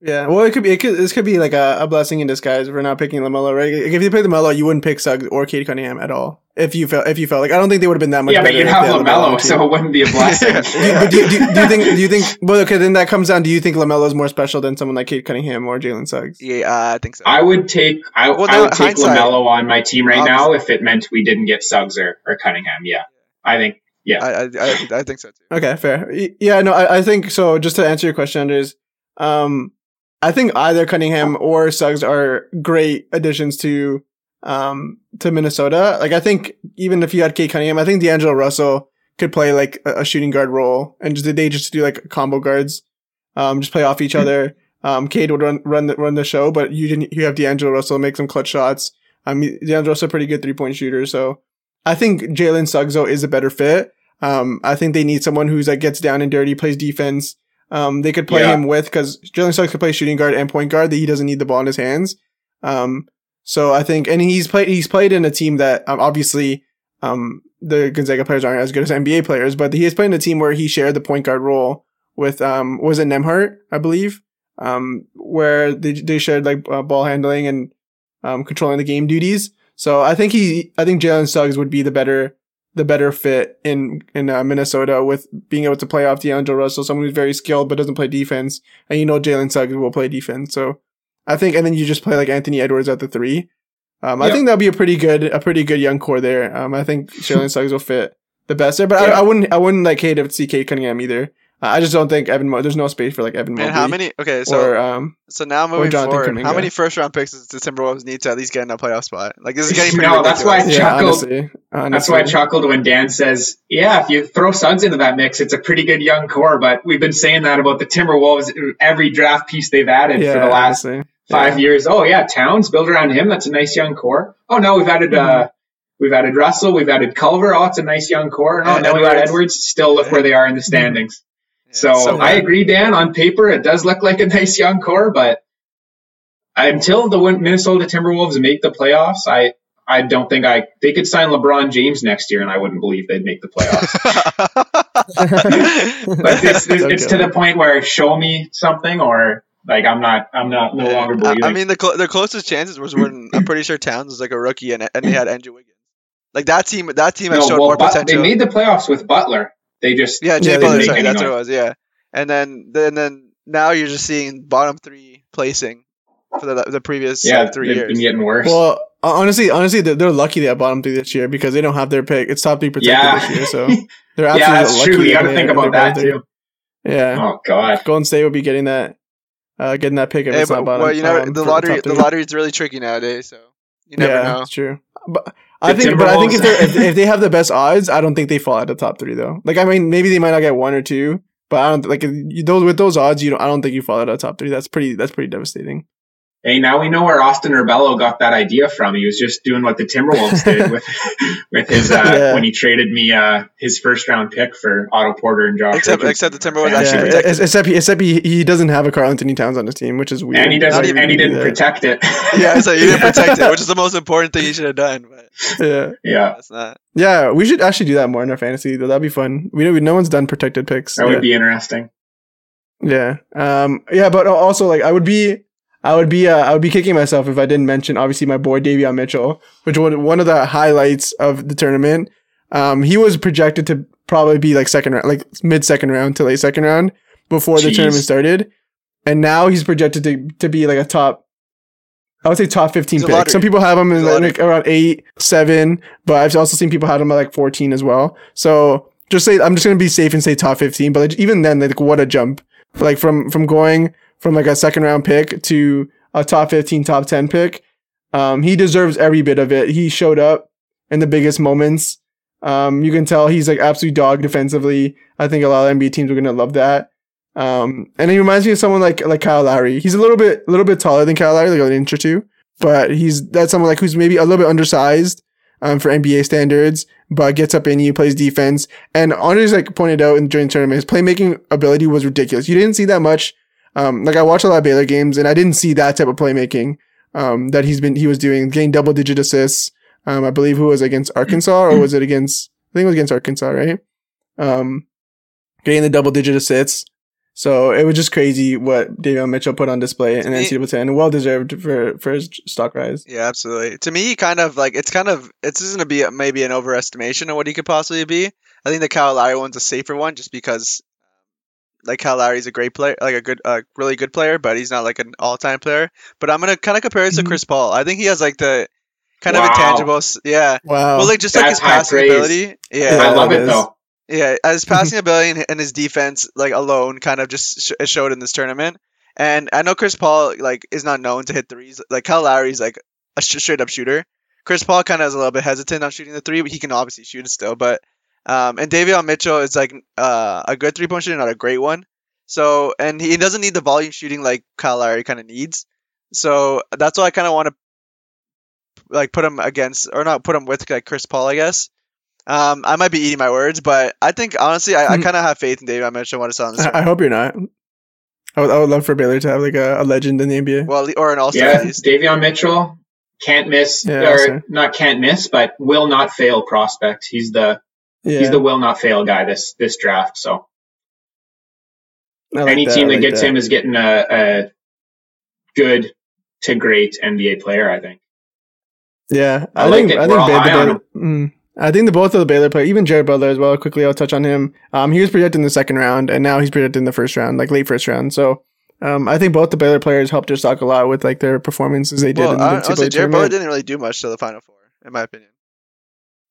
Yeah, well, it could be. It could, this could be like a, a blessing in disguise if we're not picking LaMelo, right? Like, if you pick LaMelo, you wouldn't pick Suggs or Cade Cunningham at all. If you felt, if you felt like, I don't think they would have been that much. Yeah, better but you'd have LaMelo, so it wouldn't be a blessing. yeah. do, do, do, do you think? Do you think? Well, okay, then that comes down. Do you think LaMelo is more special than someone like Cade Cunningham or Jalen Suggs? Yeah, uh, I think so. I would take. I, well, I would take LaMelo on my team right obviously. now if it meant we didn't get Suggs or, or Cunningham. Yeah, I think. Yeah, I, I I think so too. Okay, fair. Yeah, no, I I think so. Just to answer your question, Andres. Um. I think either Cunningham or Suggs are great additions to, um, to Minnesota. Like, I think even if you had Cade Cunningham, I think D'Angelo Russell could play like a, a shooting guard role, and just, they just do like combo guards, um, just play off each other. Um, Cade would run, run, the, run the show, but you didn't, you have D'Angelo Russell make some clutch shots. Um, D'Angelo Russell, pretty good three point shooter. So I think Jalen Suggs though is a better fit. Um, I think they need someone who's like gets down and dirty, plays defense. Um, they could play yeah. him with, because Jalen Suggs could play shooting guard and point guard, that he doesn't need the ball in his hands. Um, so I think, and he's played, he's played in a team that um, obviously, um, the Gonzaga players aren't as good as N B A players, but he has played in a team where he shared the point guard role with, um, was it Nembhard, I believe, um, where they, they shared like uh, ball handling and, um, controlling the game duties. So I think he, I think Jalen Suggs would be the better, the better fit in in uh, Minnesota, with being able to play off D'Angelo Russell, someone who's very skilled but doesn't play defense, and you know Jalen Suggs will play defense. So I think, and then you just play like Anthony Edwards at the three. Um, yep. I think that'll be a pretty good a pretty good young core there. Um, I think Jalen Suggs will fit the best there, but yeah. I, I wouldn't I wouldn't like hate to see Cade Cunningham either. Uh, I just don't think Evan Mo- there's no space for like Evan Mobley. And how many? Okay, so or, um, so now moving forward, Kuminga. How many first round picks does the Timberwolves need to at least get in a playoff spot? Like, this is getting pretty no. Ridiculous. That's why I yeah, chuckled. Honestly, honestly. That's why I chuckled when Dan says, "Yeah, if you throw Suggs into that mix, it's a pretty good young core." But we've been saying that about the Timberwolves every draft piece they've added yeah, for the last honestly. five yeah. years. Oh yeah, Towns, build around him. That's a nice young core. Oh no, we've added. Mm-hmm. Uh, We've added Russell. We've added Culver. Oh, it's a nice young core. Oh, and now we've got Edwards. Still look where they are in the standings. Yeah, so so I agree, Dan. On paper, it does look like a nice young core, but until the Minnesota Timberwolves make the playoffs, I, I don't think I – they could sign LeBron James next year, and I wouldn't believe they'd make the playoffs. But this, this, it's to the point where show me something, or – Like I'm not, I'm not no longer believing. I mean, the cl- the closest chances was when I'm pretty sure Towns was like a rookie, and and they had Andrew Wiggins. Like that team, that team has no, shown well, more but- potential. They made the playoffs with Butler. They just yeah, Jay yeah, Butler. Sorry, that's what it was. Yeah, and then and then now you're just seeing bottom three placing for the the previous yeah, like, three they've years. Been getting worse. Well, honestly, honestly, they're, they're lucky they have bottom three this year, because they don't have their pick. It's top three protected yeah. this year, so they're absolutely yeah, that's lucky. True. You got to think about that too. Three. Yeah. Oh God, Golden State would be getting that. Uh, getting that pick if hey, it's but, not bottom. Well, you know um, the lottery. The lottery is really tricky nowadays, so you never yeah, know. Yeah, it's true. But I the think, but I think if, if if they have the best odds, I don't think they fall out of the top three though. Like I mean, maybe they might not get one or two, but I don't like you, those with those odds. You don't. I don't think you fall out of the top three. That's pretty. That's pretty devastating. Hey, now we know where Austin Rebello got that idea from. He was just doing what the Timberwolves did with with his uh, yeah. when he traded me uh, his first round pick for Otto Porter and Josh. Except, except the Timberwolves yeah. actually yeah. protected it. Except, except he, he doesn't have a Karl Anthony Towns on his team, which is weird. And he doesn't. Even, and he didn't yeah. protect it. Yeah, so he didn't protect it, which is the most important thing he should have done. But yeah, yeah, it's not. Yeah, we should actually do that more in our fantasy. Though that'd be fun. We know we, no one's done protected picks. That yet. Would be interesting. Yeah, um, yeah, but also like I would be. I would be uh, I would be kicking myself if I didn't mention obviously my boy Davion Mitchell, which was one of the highlights of the tournament. Um, he was projected to probably be like second round, like mid second round to late second round before Jeez. the tournament started, and now he's projected to, to be like a top, I would say top fifteen pick. Some people have him in like around eight, seven, but I've also seen people have him at like fourteen as well. So just say I'm just gonna be safe and say top fifteen, but like, even then, like what a jump! Like from from going. From like a second round pick to a top fifteen, top ten pick. Um, he deserves every bit of it. He showed up in the biggest moments. Um, you can tell he's like absolute dog defensively. I think a lot of N B A teams are going to love that. Um, and he reminds me of someone like, like Kyle Lowry. He's a little bit, a little bit taller than Kyle Lowry, like an inch or two, but he's, that's someone like who's maybe a little bit undersized, um, for N B A standards, but gets up in you, plays defense. And Andres like pointed out in, during the tournament, his playmaking ability was ridiculous. You didn't see that much. Um, like I watched a lot of Baylor games and I didn't see that type of playmaking, um, that he's been, he was doing, getting double digit assists. Um, I believe who was against Arkansas or was it against, I think it was against Arkansas, right? Um, getting the double digit assists. So it was just crazy what Davion Mitchell put on display in N C double A, well deserved for, for his stock rise. Yeah, absolutely. To me, he kind of like, it's kind of, it's going to be maybe an overestimation of what he could possibly be. I think the Kyle Lowry one's a safer one just because like Kyle Lowry's a great player, like a good, uh, really good player, but he's not like an all-time player. But I'm gonna kind of compare it to Chris Paul. I think he has like the kind wow. of intangible, yeah. Wow. Well, like just That's like his passing praise. ability, yeah. I love it though. Yeah, his passing ability and his defense, like alone, kind of just sh- showed in this tournament. And I know Chris Paul like is not known to hit threes. Like Kyle Lowry's like a sh- straight-up shooter. Chris Paul kind of is a little bit hesitant on shooting the three, but he can obviously shoot it still, but. Um, and Davion Mitchell is like uh, a good three-point shooter, not a great one. So, and he doesn't need the volume shooting like Kyle Lowry kind of needs. So that's why I kind of want to like put him against, or not put him with like Chris Paul, I guess. Um, I might be eating my words, but I think honestly, I, I kind of have faith in Davion Mitchell. What I saw in this I, I hope you're not. I would, I would love for Baylor to have like a, a legend in the N B A. Well, or an all-star. Yeah, Davion Mitchell can't miss, yeah, or not can't miss, but will not fail prospect. He's the Yeah. He's the will not fail guy this this draft. So like any that, team that like gets that. him is getting a, a good to great N B A player, I think. Yeah, I, I think, like I think Baylor, Baylor, mm, I think the both of the Baylor players, even Jared Butler as well. Quickly, I'll touch on him. Um, he was projected in the second round, and now he's projected in the first round, like late first round. So, um, I think both the Baylor players helped their stock a lot with like their performances they did. Well, in the I, I say Jared Butler didn't really do much to the Final Four, in my opinion.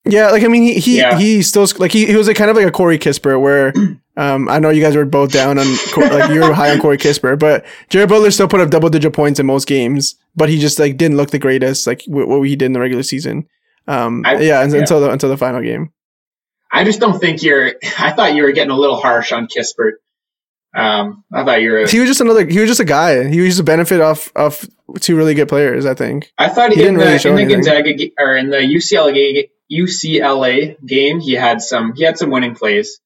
Yeah, like I mean, he he, yeah. he still like he, he was like, kind of like a Corey Kispert, where um I know you guys were both down on like you were high on Corey Kispert, but Jared Butler still put up double digit points in most games, but he just like didn't look the greatest like w- what he did in the regular season. Um, I, yeah, yeah, until the until the final game. I just don't think you're. I thought you were getting a little harsh on Kispert. Um, I thought you were. A, he was just another. He was just a guy. He was just a benefit off of two really good players. I think. I thought he, he didn't the, really show in the Gonzaga or in the U C L A. U C L A game, he had some he had some winning plays.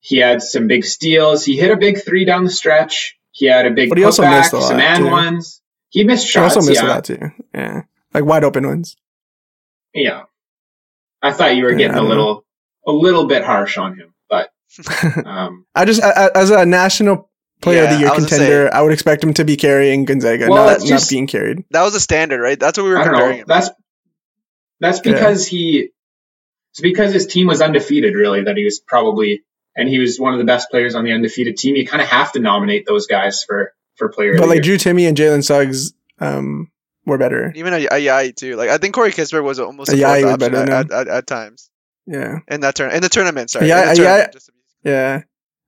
He had some big steals. He hit a big three down the stretch. He had a big but he also back, missed a lot, some and too. ones. He missed shots. He also missed yeah. a lot too. Yeah. Like wide open ones. Yeah. I thought you were getting yeah, a little know. a little bit harsh on him, but um I just I, as a national player yeah, of the year I contender, say, I would expect him to be carrying Gonzaga, well, not, just, not being carried. That was a standard, right? That's what we were I comparing. Know, that's That's because yeah. he, it's because his team was undefeated, really, that he was probably, and he was one of the best players on the undefeated team. You kind of have to nominate those guys for, for player. But like year. Drew Timme and Jalen Suggs, um, were better. Even Ayi too. Like I think Corey Kispert was almost a fourth was option at, at, at, at times. Yeah. In that turn, in the tournament, sorry. Yeah. Ayi, tournament, Ayi, yeah.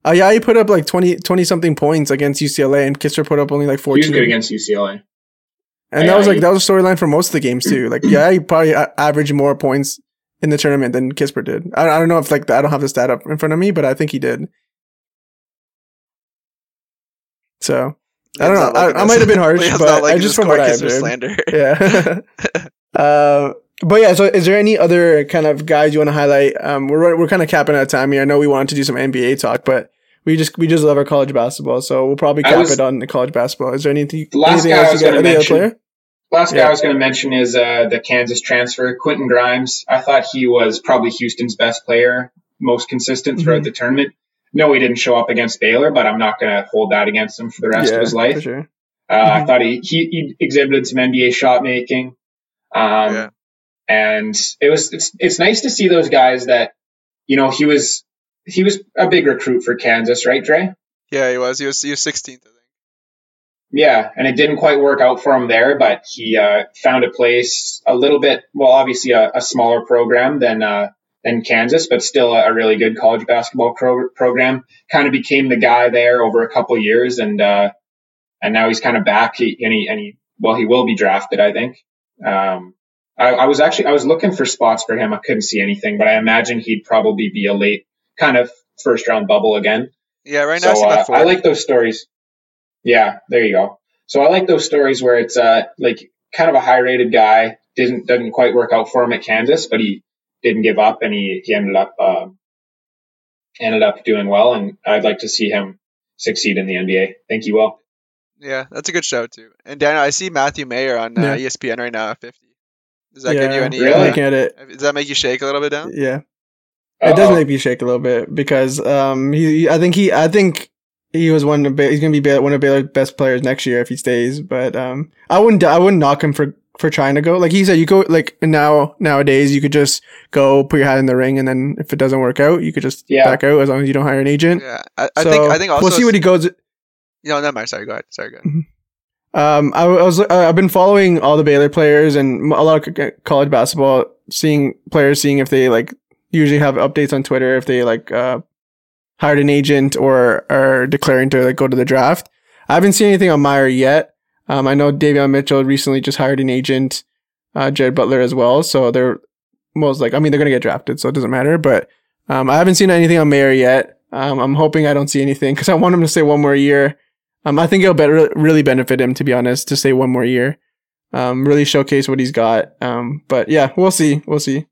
Ayi put up like twenty, twenty something points against U C L A, and Kispert put up only like fourteen. He was good against U C L A. And that was like that was a storyline for most of the games too. Like, yeah, he probably averaged more points in the tournament than Kispert did. I, I don't know if like I don't have the stat up in front of me, but I think he did. So I don't know. Like I, I might have been harsh, but like I just from what I heard. Slander. Yeah. uh, but yeah, so is there any other kind of guys you want to highlight? Um, we're we're kind of capping out time here. I know we wanted to do some N B A talk, but we just we just love our college basketball, so we'll probably cap was, it on the college basketball. Is there anything? The last anything guy else I was going to mention. Last yeah. guy I was going to mention is uh, the Kansas transfer, Quinton Grimes. I thought he was probably Houston's best player, most consistent throughout mm-hmm. the tournament. No, he didn't show up against Baylor, but I'm not going to hold that against him for the rest yeah, of his life. For sure. uh, mm-hmm. I thought he, he he exhibited some N B A shot making, um, yeah. and it was it's it's nice to see those guys that you know he was he was a big recruit for Kansas, right, Dre? Yeah, he was. He was he was sixteenth, I think. Yeah, and it didn't quite work out for him there, but he uh, found a place a little bit well, obviously a, a smaller program than. Uh, in Kansas, but still a really good college basketball pro- program. Kind of became the guy there over a couple years, and uh, and now he's kind of back. He, and he, and he, well, he will be drafted, I think. Um, I, I was actually I was looking for spots for him. I couldn't see anything, but I imagine he'd probably be a late kind of first round bubble again. Yeah, right now. So, uh, I like those stories. Yeah, there you go. So I like those stories where it's uh like kind of a high rated guy didn't doesn't quite work out for him at Kansas, but he. Didn't give up, and he, he ended up uh, ended up doing well. And I'd like to see him succeed in the N B A. I think he will. Yeah, that's a good show too. And Daniel, I see Matthew Mayer on uh, yeah. E S P N right now at fifty. Does that yeah, give you any? Really? Uh, at it. Does that make you shake a little bit, down? Yeah, Uh-oh. It does make me shake a little bit because um he I think he I think he was one of he's gonna be one of Baylor's best players next year if he stays. But um I wouldn't I wouldn't knock him for. For trying to go, like he said, you go like now nowadays you could just go put your hat in the ring, and then if it doesn't work out, you could just yeah. back out as long as you don't hire an agent. Yeah, I, I so, think I think also we'll see what he goes. No, never mind. Sorry, go ahead. Sorry, go ahead. Mm-hmm. Um, I, I was uh, I've been following all the Baylor players and a lot of college basketball, seeing players, seeing if they like usually have updates on Twitter if they like uh hired an agent or are declaring to like go to the draft. I haven't seen anything on Mayer yet. Um, I know Davion Mitchell recently just hired an agent, uh, Jared Butler as well. So they're most like, I mean, they're going to get drafted, so it doesn't matter. But, um, I haven't seen anything on Mayer yet. Um, I'm hoping I don't see anything because I want him to stay one more year. Um, I think it'll better, really benefit him, to be honest, to stay one more year. Um, really showcase what he's got. Um, but yeah, we'll see. We'll see.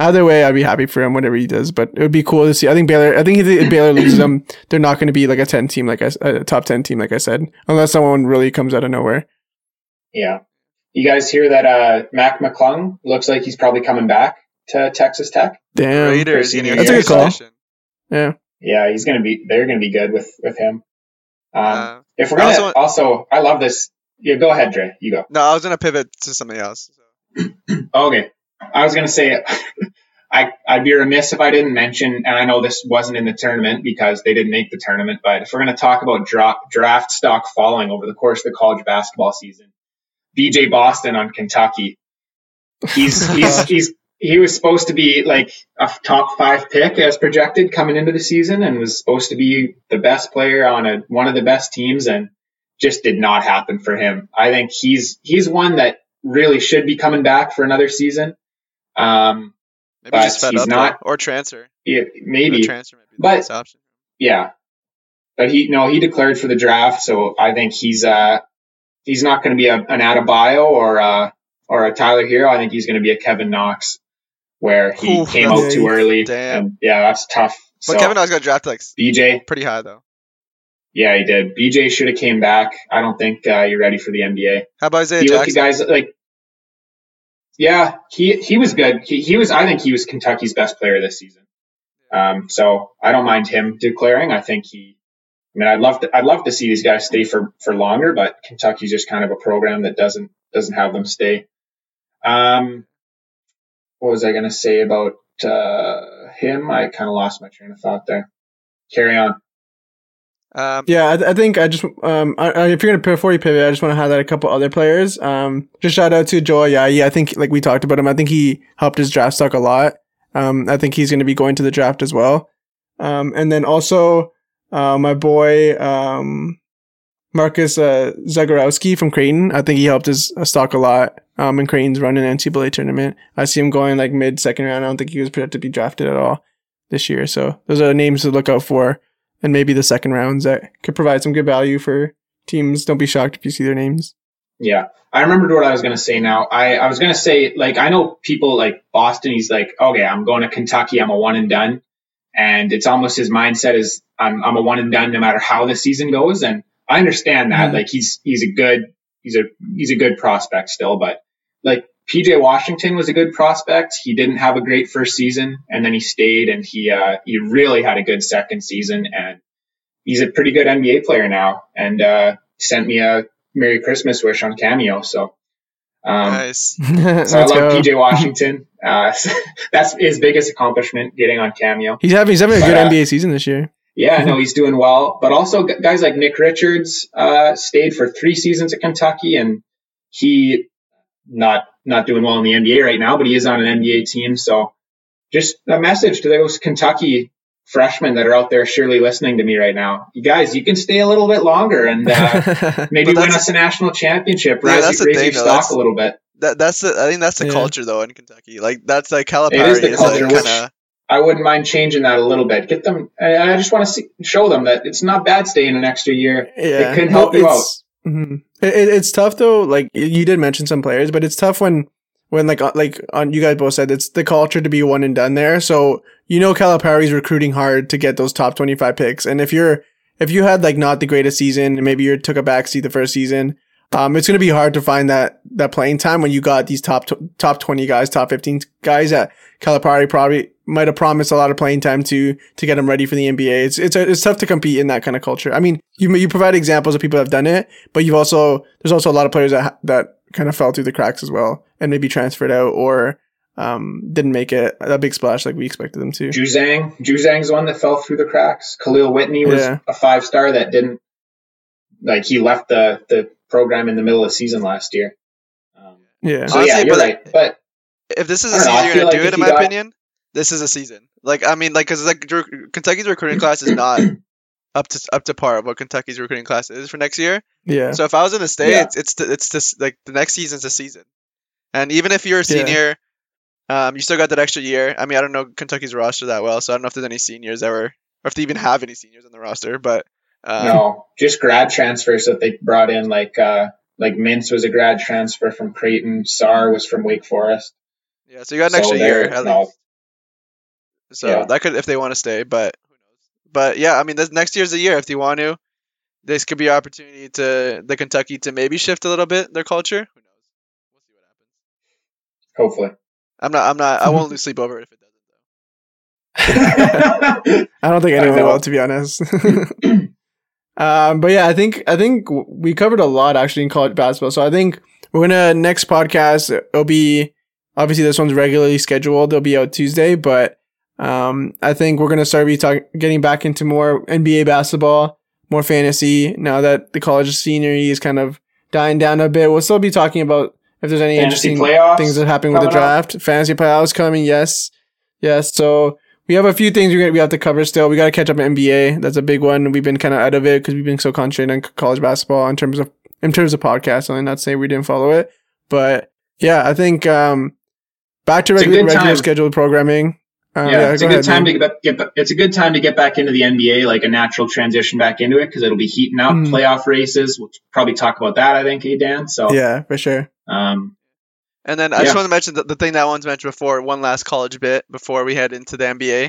Either way, I'd be happy for him, whatever he does, but it would be cool to see. I think Baylor, I think if, if Baylor loses them, they're not going to be like a ten team, like I, a top ten team, like I said, unless someone really comes out of nowhere. Yeah. You guys hear that, uh, Mac McClung looks like he's probably coming back to Texas Tech. Damn. Raiders, that's year. A good call. Yeah. Yeah. He's going to be, they're going to be good with, with him. Um, uh, if we're going to also, also, I love this. Yeah. Go ahead, Dre. You go. No, I was going to pivot to something else. So. Okay. I was going to say, I, I'd be remiss if I didn't mention, and I know this wasn't in the tournament because they didn't make the tournament, but if we're going to talk about dra- draft stock falling over the course of the college basketball season, B J Boston on Kentucky, he's, he's, he's, he was supposed to be like a top five pick as projected coming into the season and was supposed to be the best player on a, one of the best teams, and just did not happen for him. I think he's, he's one that really should be coming back for another season. Um, maybe but just he's up, not or transfer. Yeah, maybe or transfer. Maybe but best option. Yeah, but he no, he declared for the draft, so I think he's uh he's not going to be a, an Adebayo or uh or a Tyler Hero. I think he's going to be a Kevin Knox, where he Ooh, came out too early. Damn. And yeah, that's tough. But so, Kevin Knox got drafted like B J pretty high though. Yeah, he did. B J should have came back. I don't think uh, you're ready for the N B A. How about Isaiah Jackson? You guys like. Yeah, he he was good. He he was. I think he was Kentucky's best player this season. Um, so I don't mind him declaring. I think he. I mean, I'd love to. I'd love to see these guys stay for, for longer, but Kentucky's just kind of a program that doesn't doesn't have them stay. Um, what was I gonna say about uh, him? I kind of lost my train of thought there. Carry on. Um, yeah, I, I think I just um I, I, if you're gonna before you pivot, I just want to highlight a couple other players. Um, just shout out to Joel Ayayi. I think like we talked about him, I think he helped his draft stock a lot. Um, I think he's gonna be going to the draft as well. Um, and then also, uh, my boy um Marcus uh, Zagorowski from Creighton. I think he helped his uh, stock a lot. Um, in Creighton's run in N C A A tournament, I see him going like mid second round. I don't think he was projected to be drafted at all this year. So those are names to look out for. And maybe the second rounds that could provide some good value for teams, don't be shocked if you see their names. Yeah. I remembered what I was going to say now. I, I was going to say, like, I know people like Boston, he's like, okay, I'm going to Kentucky. I'm a one and done. And it's almost his mindset is I'm, I'm a one and done no matter how the season goes. And I understand that. Mm-hmm. Like he's, he's a good, he's a, he's a good prospect still, but like P J Washington was a good prospect. He didn't have a great first season and then he stayed and he, uh, he really had a good second season and he's a pretty good N B A player now and, uh, sent me a Merry Christmas wish on Cameo. So, um, nice. so I love go. P J Washington. Uh, that's his biggest accomplishment, getting on Cameo. He's having, he's having but, a good uh, N B A season this year. Yeah, no, he's doing well. But also guys like Nick Richards uh, stayed for three seasons at Kentucky, and he not not doing well in the N B A right now, but he is on an N B A team. So just a message to those Kentucky freshmen that are out there surely listening to me right now. You guys, you can stay a little bit longer and uh, maybe win us a national championship. Yeah, raise raise thing, your though. stock that's, a little bit. That, that's the, I think that's the yeah. culture, though, in Kentucky. Like, that's like Calipari. It is the culture, like, kinda... I wouldn't mind changing that a little bit. Get them. I just want to see, show them that it's not bad staying an extra year. Yeah. It can help well, you out. Mm-hmm. It, it's tough, though. Like, you did mention some players, but it's tough when – When like like on you guys both said it's the culture to be one and done there, so you know Calipari's recruiting hard to get those top twenty-five picks. And if you're if you had like not the greatest season and maybe you took a backseat the first season, um, it's gonna be hard to find that that playing time when you got these top top twenty guys, top fifteen guys that Calipari probably might have promised a lot of playing time to to get them ready for the N B A. It's it's a, it's tough to compete in that kind of culture. I mean, you you provide examples of people that have done it, but you've also there's also a lot of players that that. kind of fell through the cracks as well and maybe transferred out or um, didn't make it a big splash like we expected them to. Juzang. Juzang's one that fell through the cracks. Khalil Whitney was yeah. a five-star that didn't – like he left the, the program in the middle of the season last year. Um, yeah. So, Honestly, yeah, you're but right. But if this is a season you're going to do it, in my got... opinion, this is a season. Like, I mean, like, because like, Kentucky's recruiting class is not – Up to up to par of what Kentucky's recruiting class is for next year. Yeah. So if I was in the state, yeah. it's it's to, it's to, like the next season's a season, and even if you're a senior, yeah. um, you still got that extra year. I mean, I don't know Kentucky's roster that well, so I don't know if there's any seniors ever, or if they even have any seniors on the roster. But um, no, just grad transfers that they brought in. Like uh, like Mintz was a grad transfer from Creighton. Sarr was from Wake Forest. Yeah. So you got an extra so year at no. least. So yeah. that could if they want to stay, but. But yeah, I mean, this next year's the year if they want to. This could be an opportunity to the Kentucky to maybe shift a little bit their culture. Who knows? We'll see what happens. Hopefully, I'm not. I'm not. I won't lose sleep over it if it doesn't. Though. I don't think anyone will, to be honest. um, but yeah, I think I think we covered a lot actually in college basketball. So I think we're gonna next podcast. It'll be obviously this one's regularly scheduled. It'll be out Tuesday, but. Um, I think we're going to start be talk- getting back into more N B A basketball, more fantasy now that the college scenery is kind of dying down a bit. We'll still be talking about if there's any fantasy interesting things that happen with the draft. Up. Fantasy playoffs coming, yes. Yes, so we have a few things we're gonna, we have to cover still. We got to catch up on N B A. That's a big one. We've been kind of out of it because we've been so concentrated on college basketball in terms of in terms of podcasts. I'm not saying we didn't follow it. But, yeah, I think um, back to regular, regular scheduled programming. Um, yeah, yeah, it's a good ahead, time man. to get, get. It's a good time to get back into the N B A, like a natural transition back into it, because it'll be heating up mm. playoff races. We'll probably talk about that, I think, eh, Dan. So yeah, for sure. Um, and then yeah. I just want to mention the, the thing that one's mentioned before. One last college bit before we head into the N B A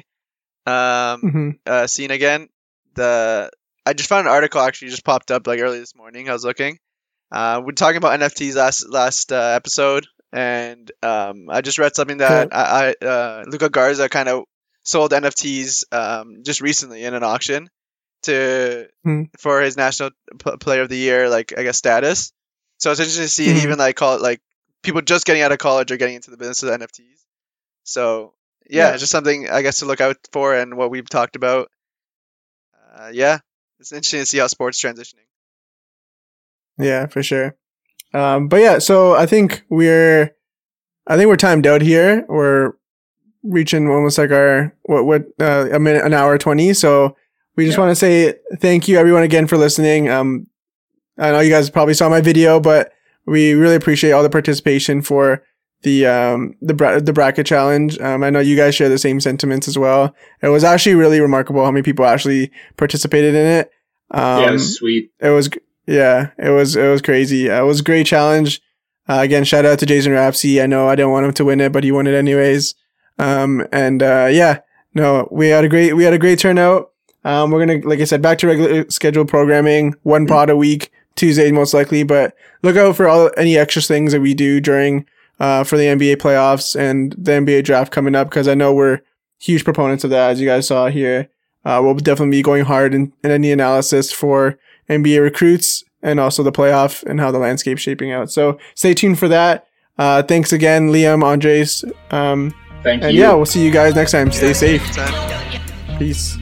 um, mm-hmm. uh, scene again. The I just found an article actually just popped up like early this morning. I was looking. Uh, we're talking about N F Ts last last uh, episode. And um, I just read something that cool. I, I uh, Luca Garza kind of sold N F Ts um, just recently in an auction to mm. for his National P- Player of the Year, like I guess status. So it's interesting to see mm. even like call it, like people just getting out of college or getting into the business of N F Ts. So yeah, yeah. just something I guess to look out for and what we've talked about. Uh, yeah, it's interesting to see how sports transitioning. Yeah, for sure. Um, but yeah, so I think we're, I think we're timed out here. We're reaching almost like our, what, what, uh, a minute, an hour twenty. So we just yeah. want to say thank you everyone again for listening. Um, I know you guys probably saw my video, but we really appreciate all the participation for the, um, the, bra- the bracket challenge. Um, I know you guys share the same sentiments as well. It was actually really remarkable how many people actually participated in it. Um, yeah, it was sweet. It was Yeah, it was it was crazy. Uh, it was a great challenge. Uh, again, shout out to Jason Rapsey. I know I didn't want him to win it, but he won it anyways. Um, and uh, yeah, no, we had a great we had a great turnout. Um, we're gonna, like I said, back to regular scheduled programming, one pod a week, Tuesday most likely. But look out for all any extra things that we do during uh for the N B A playoffs and the N B A draft coming up, because I know we're huge proponents of that, as you guys saw here. Uh, we'll definitely be going hard in, in any analysis for N B A recruits and also the playoff and how the landscape's shaping out. So stay tuned for that. Uh, thanks again, Liam, Andres. Um, Thank and you. And yeah, we'll see you guys next time. Stay yeah, safe. Time. Peace.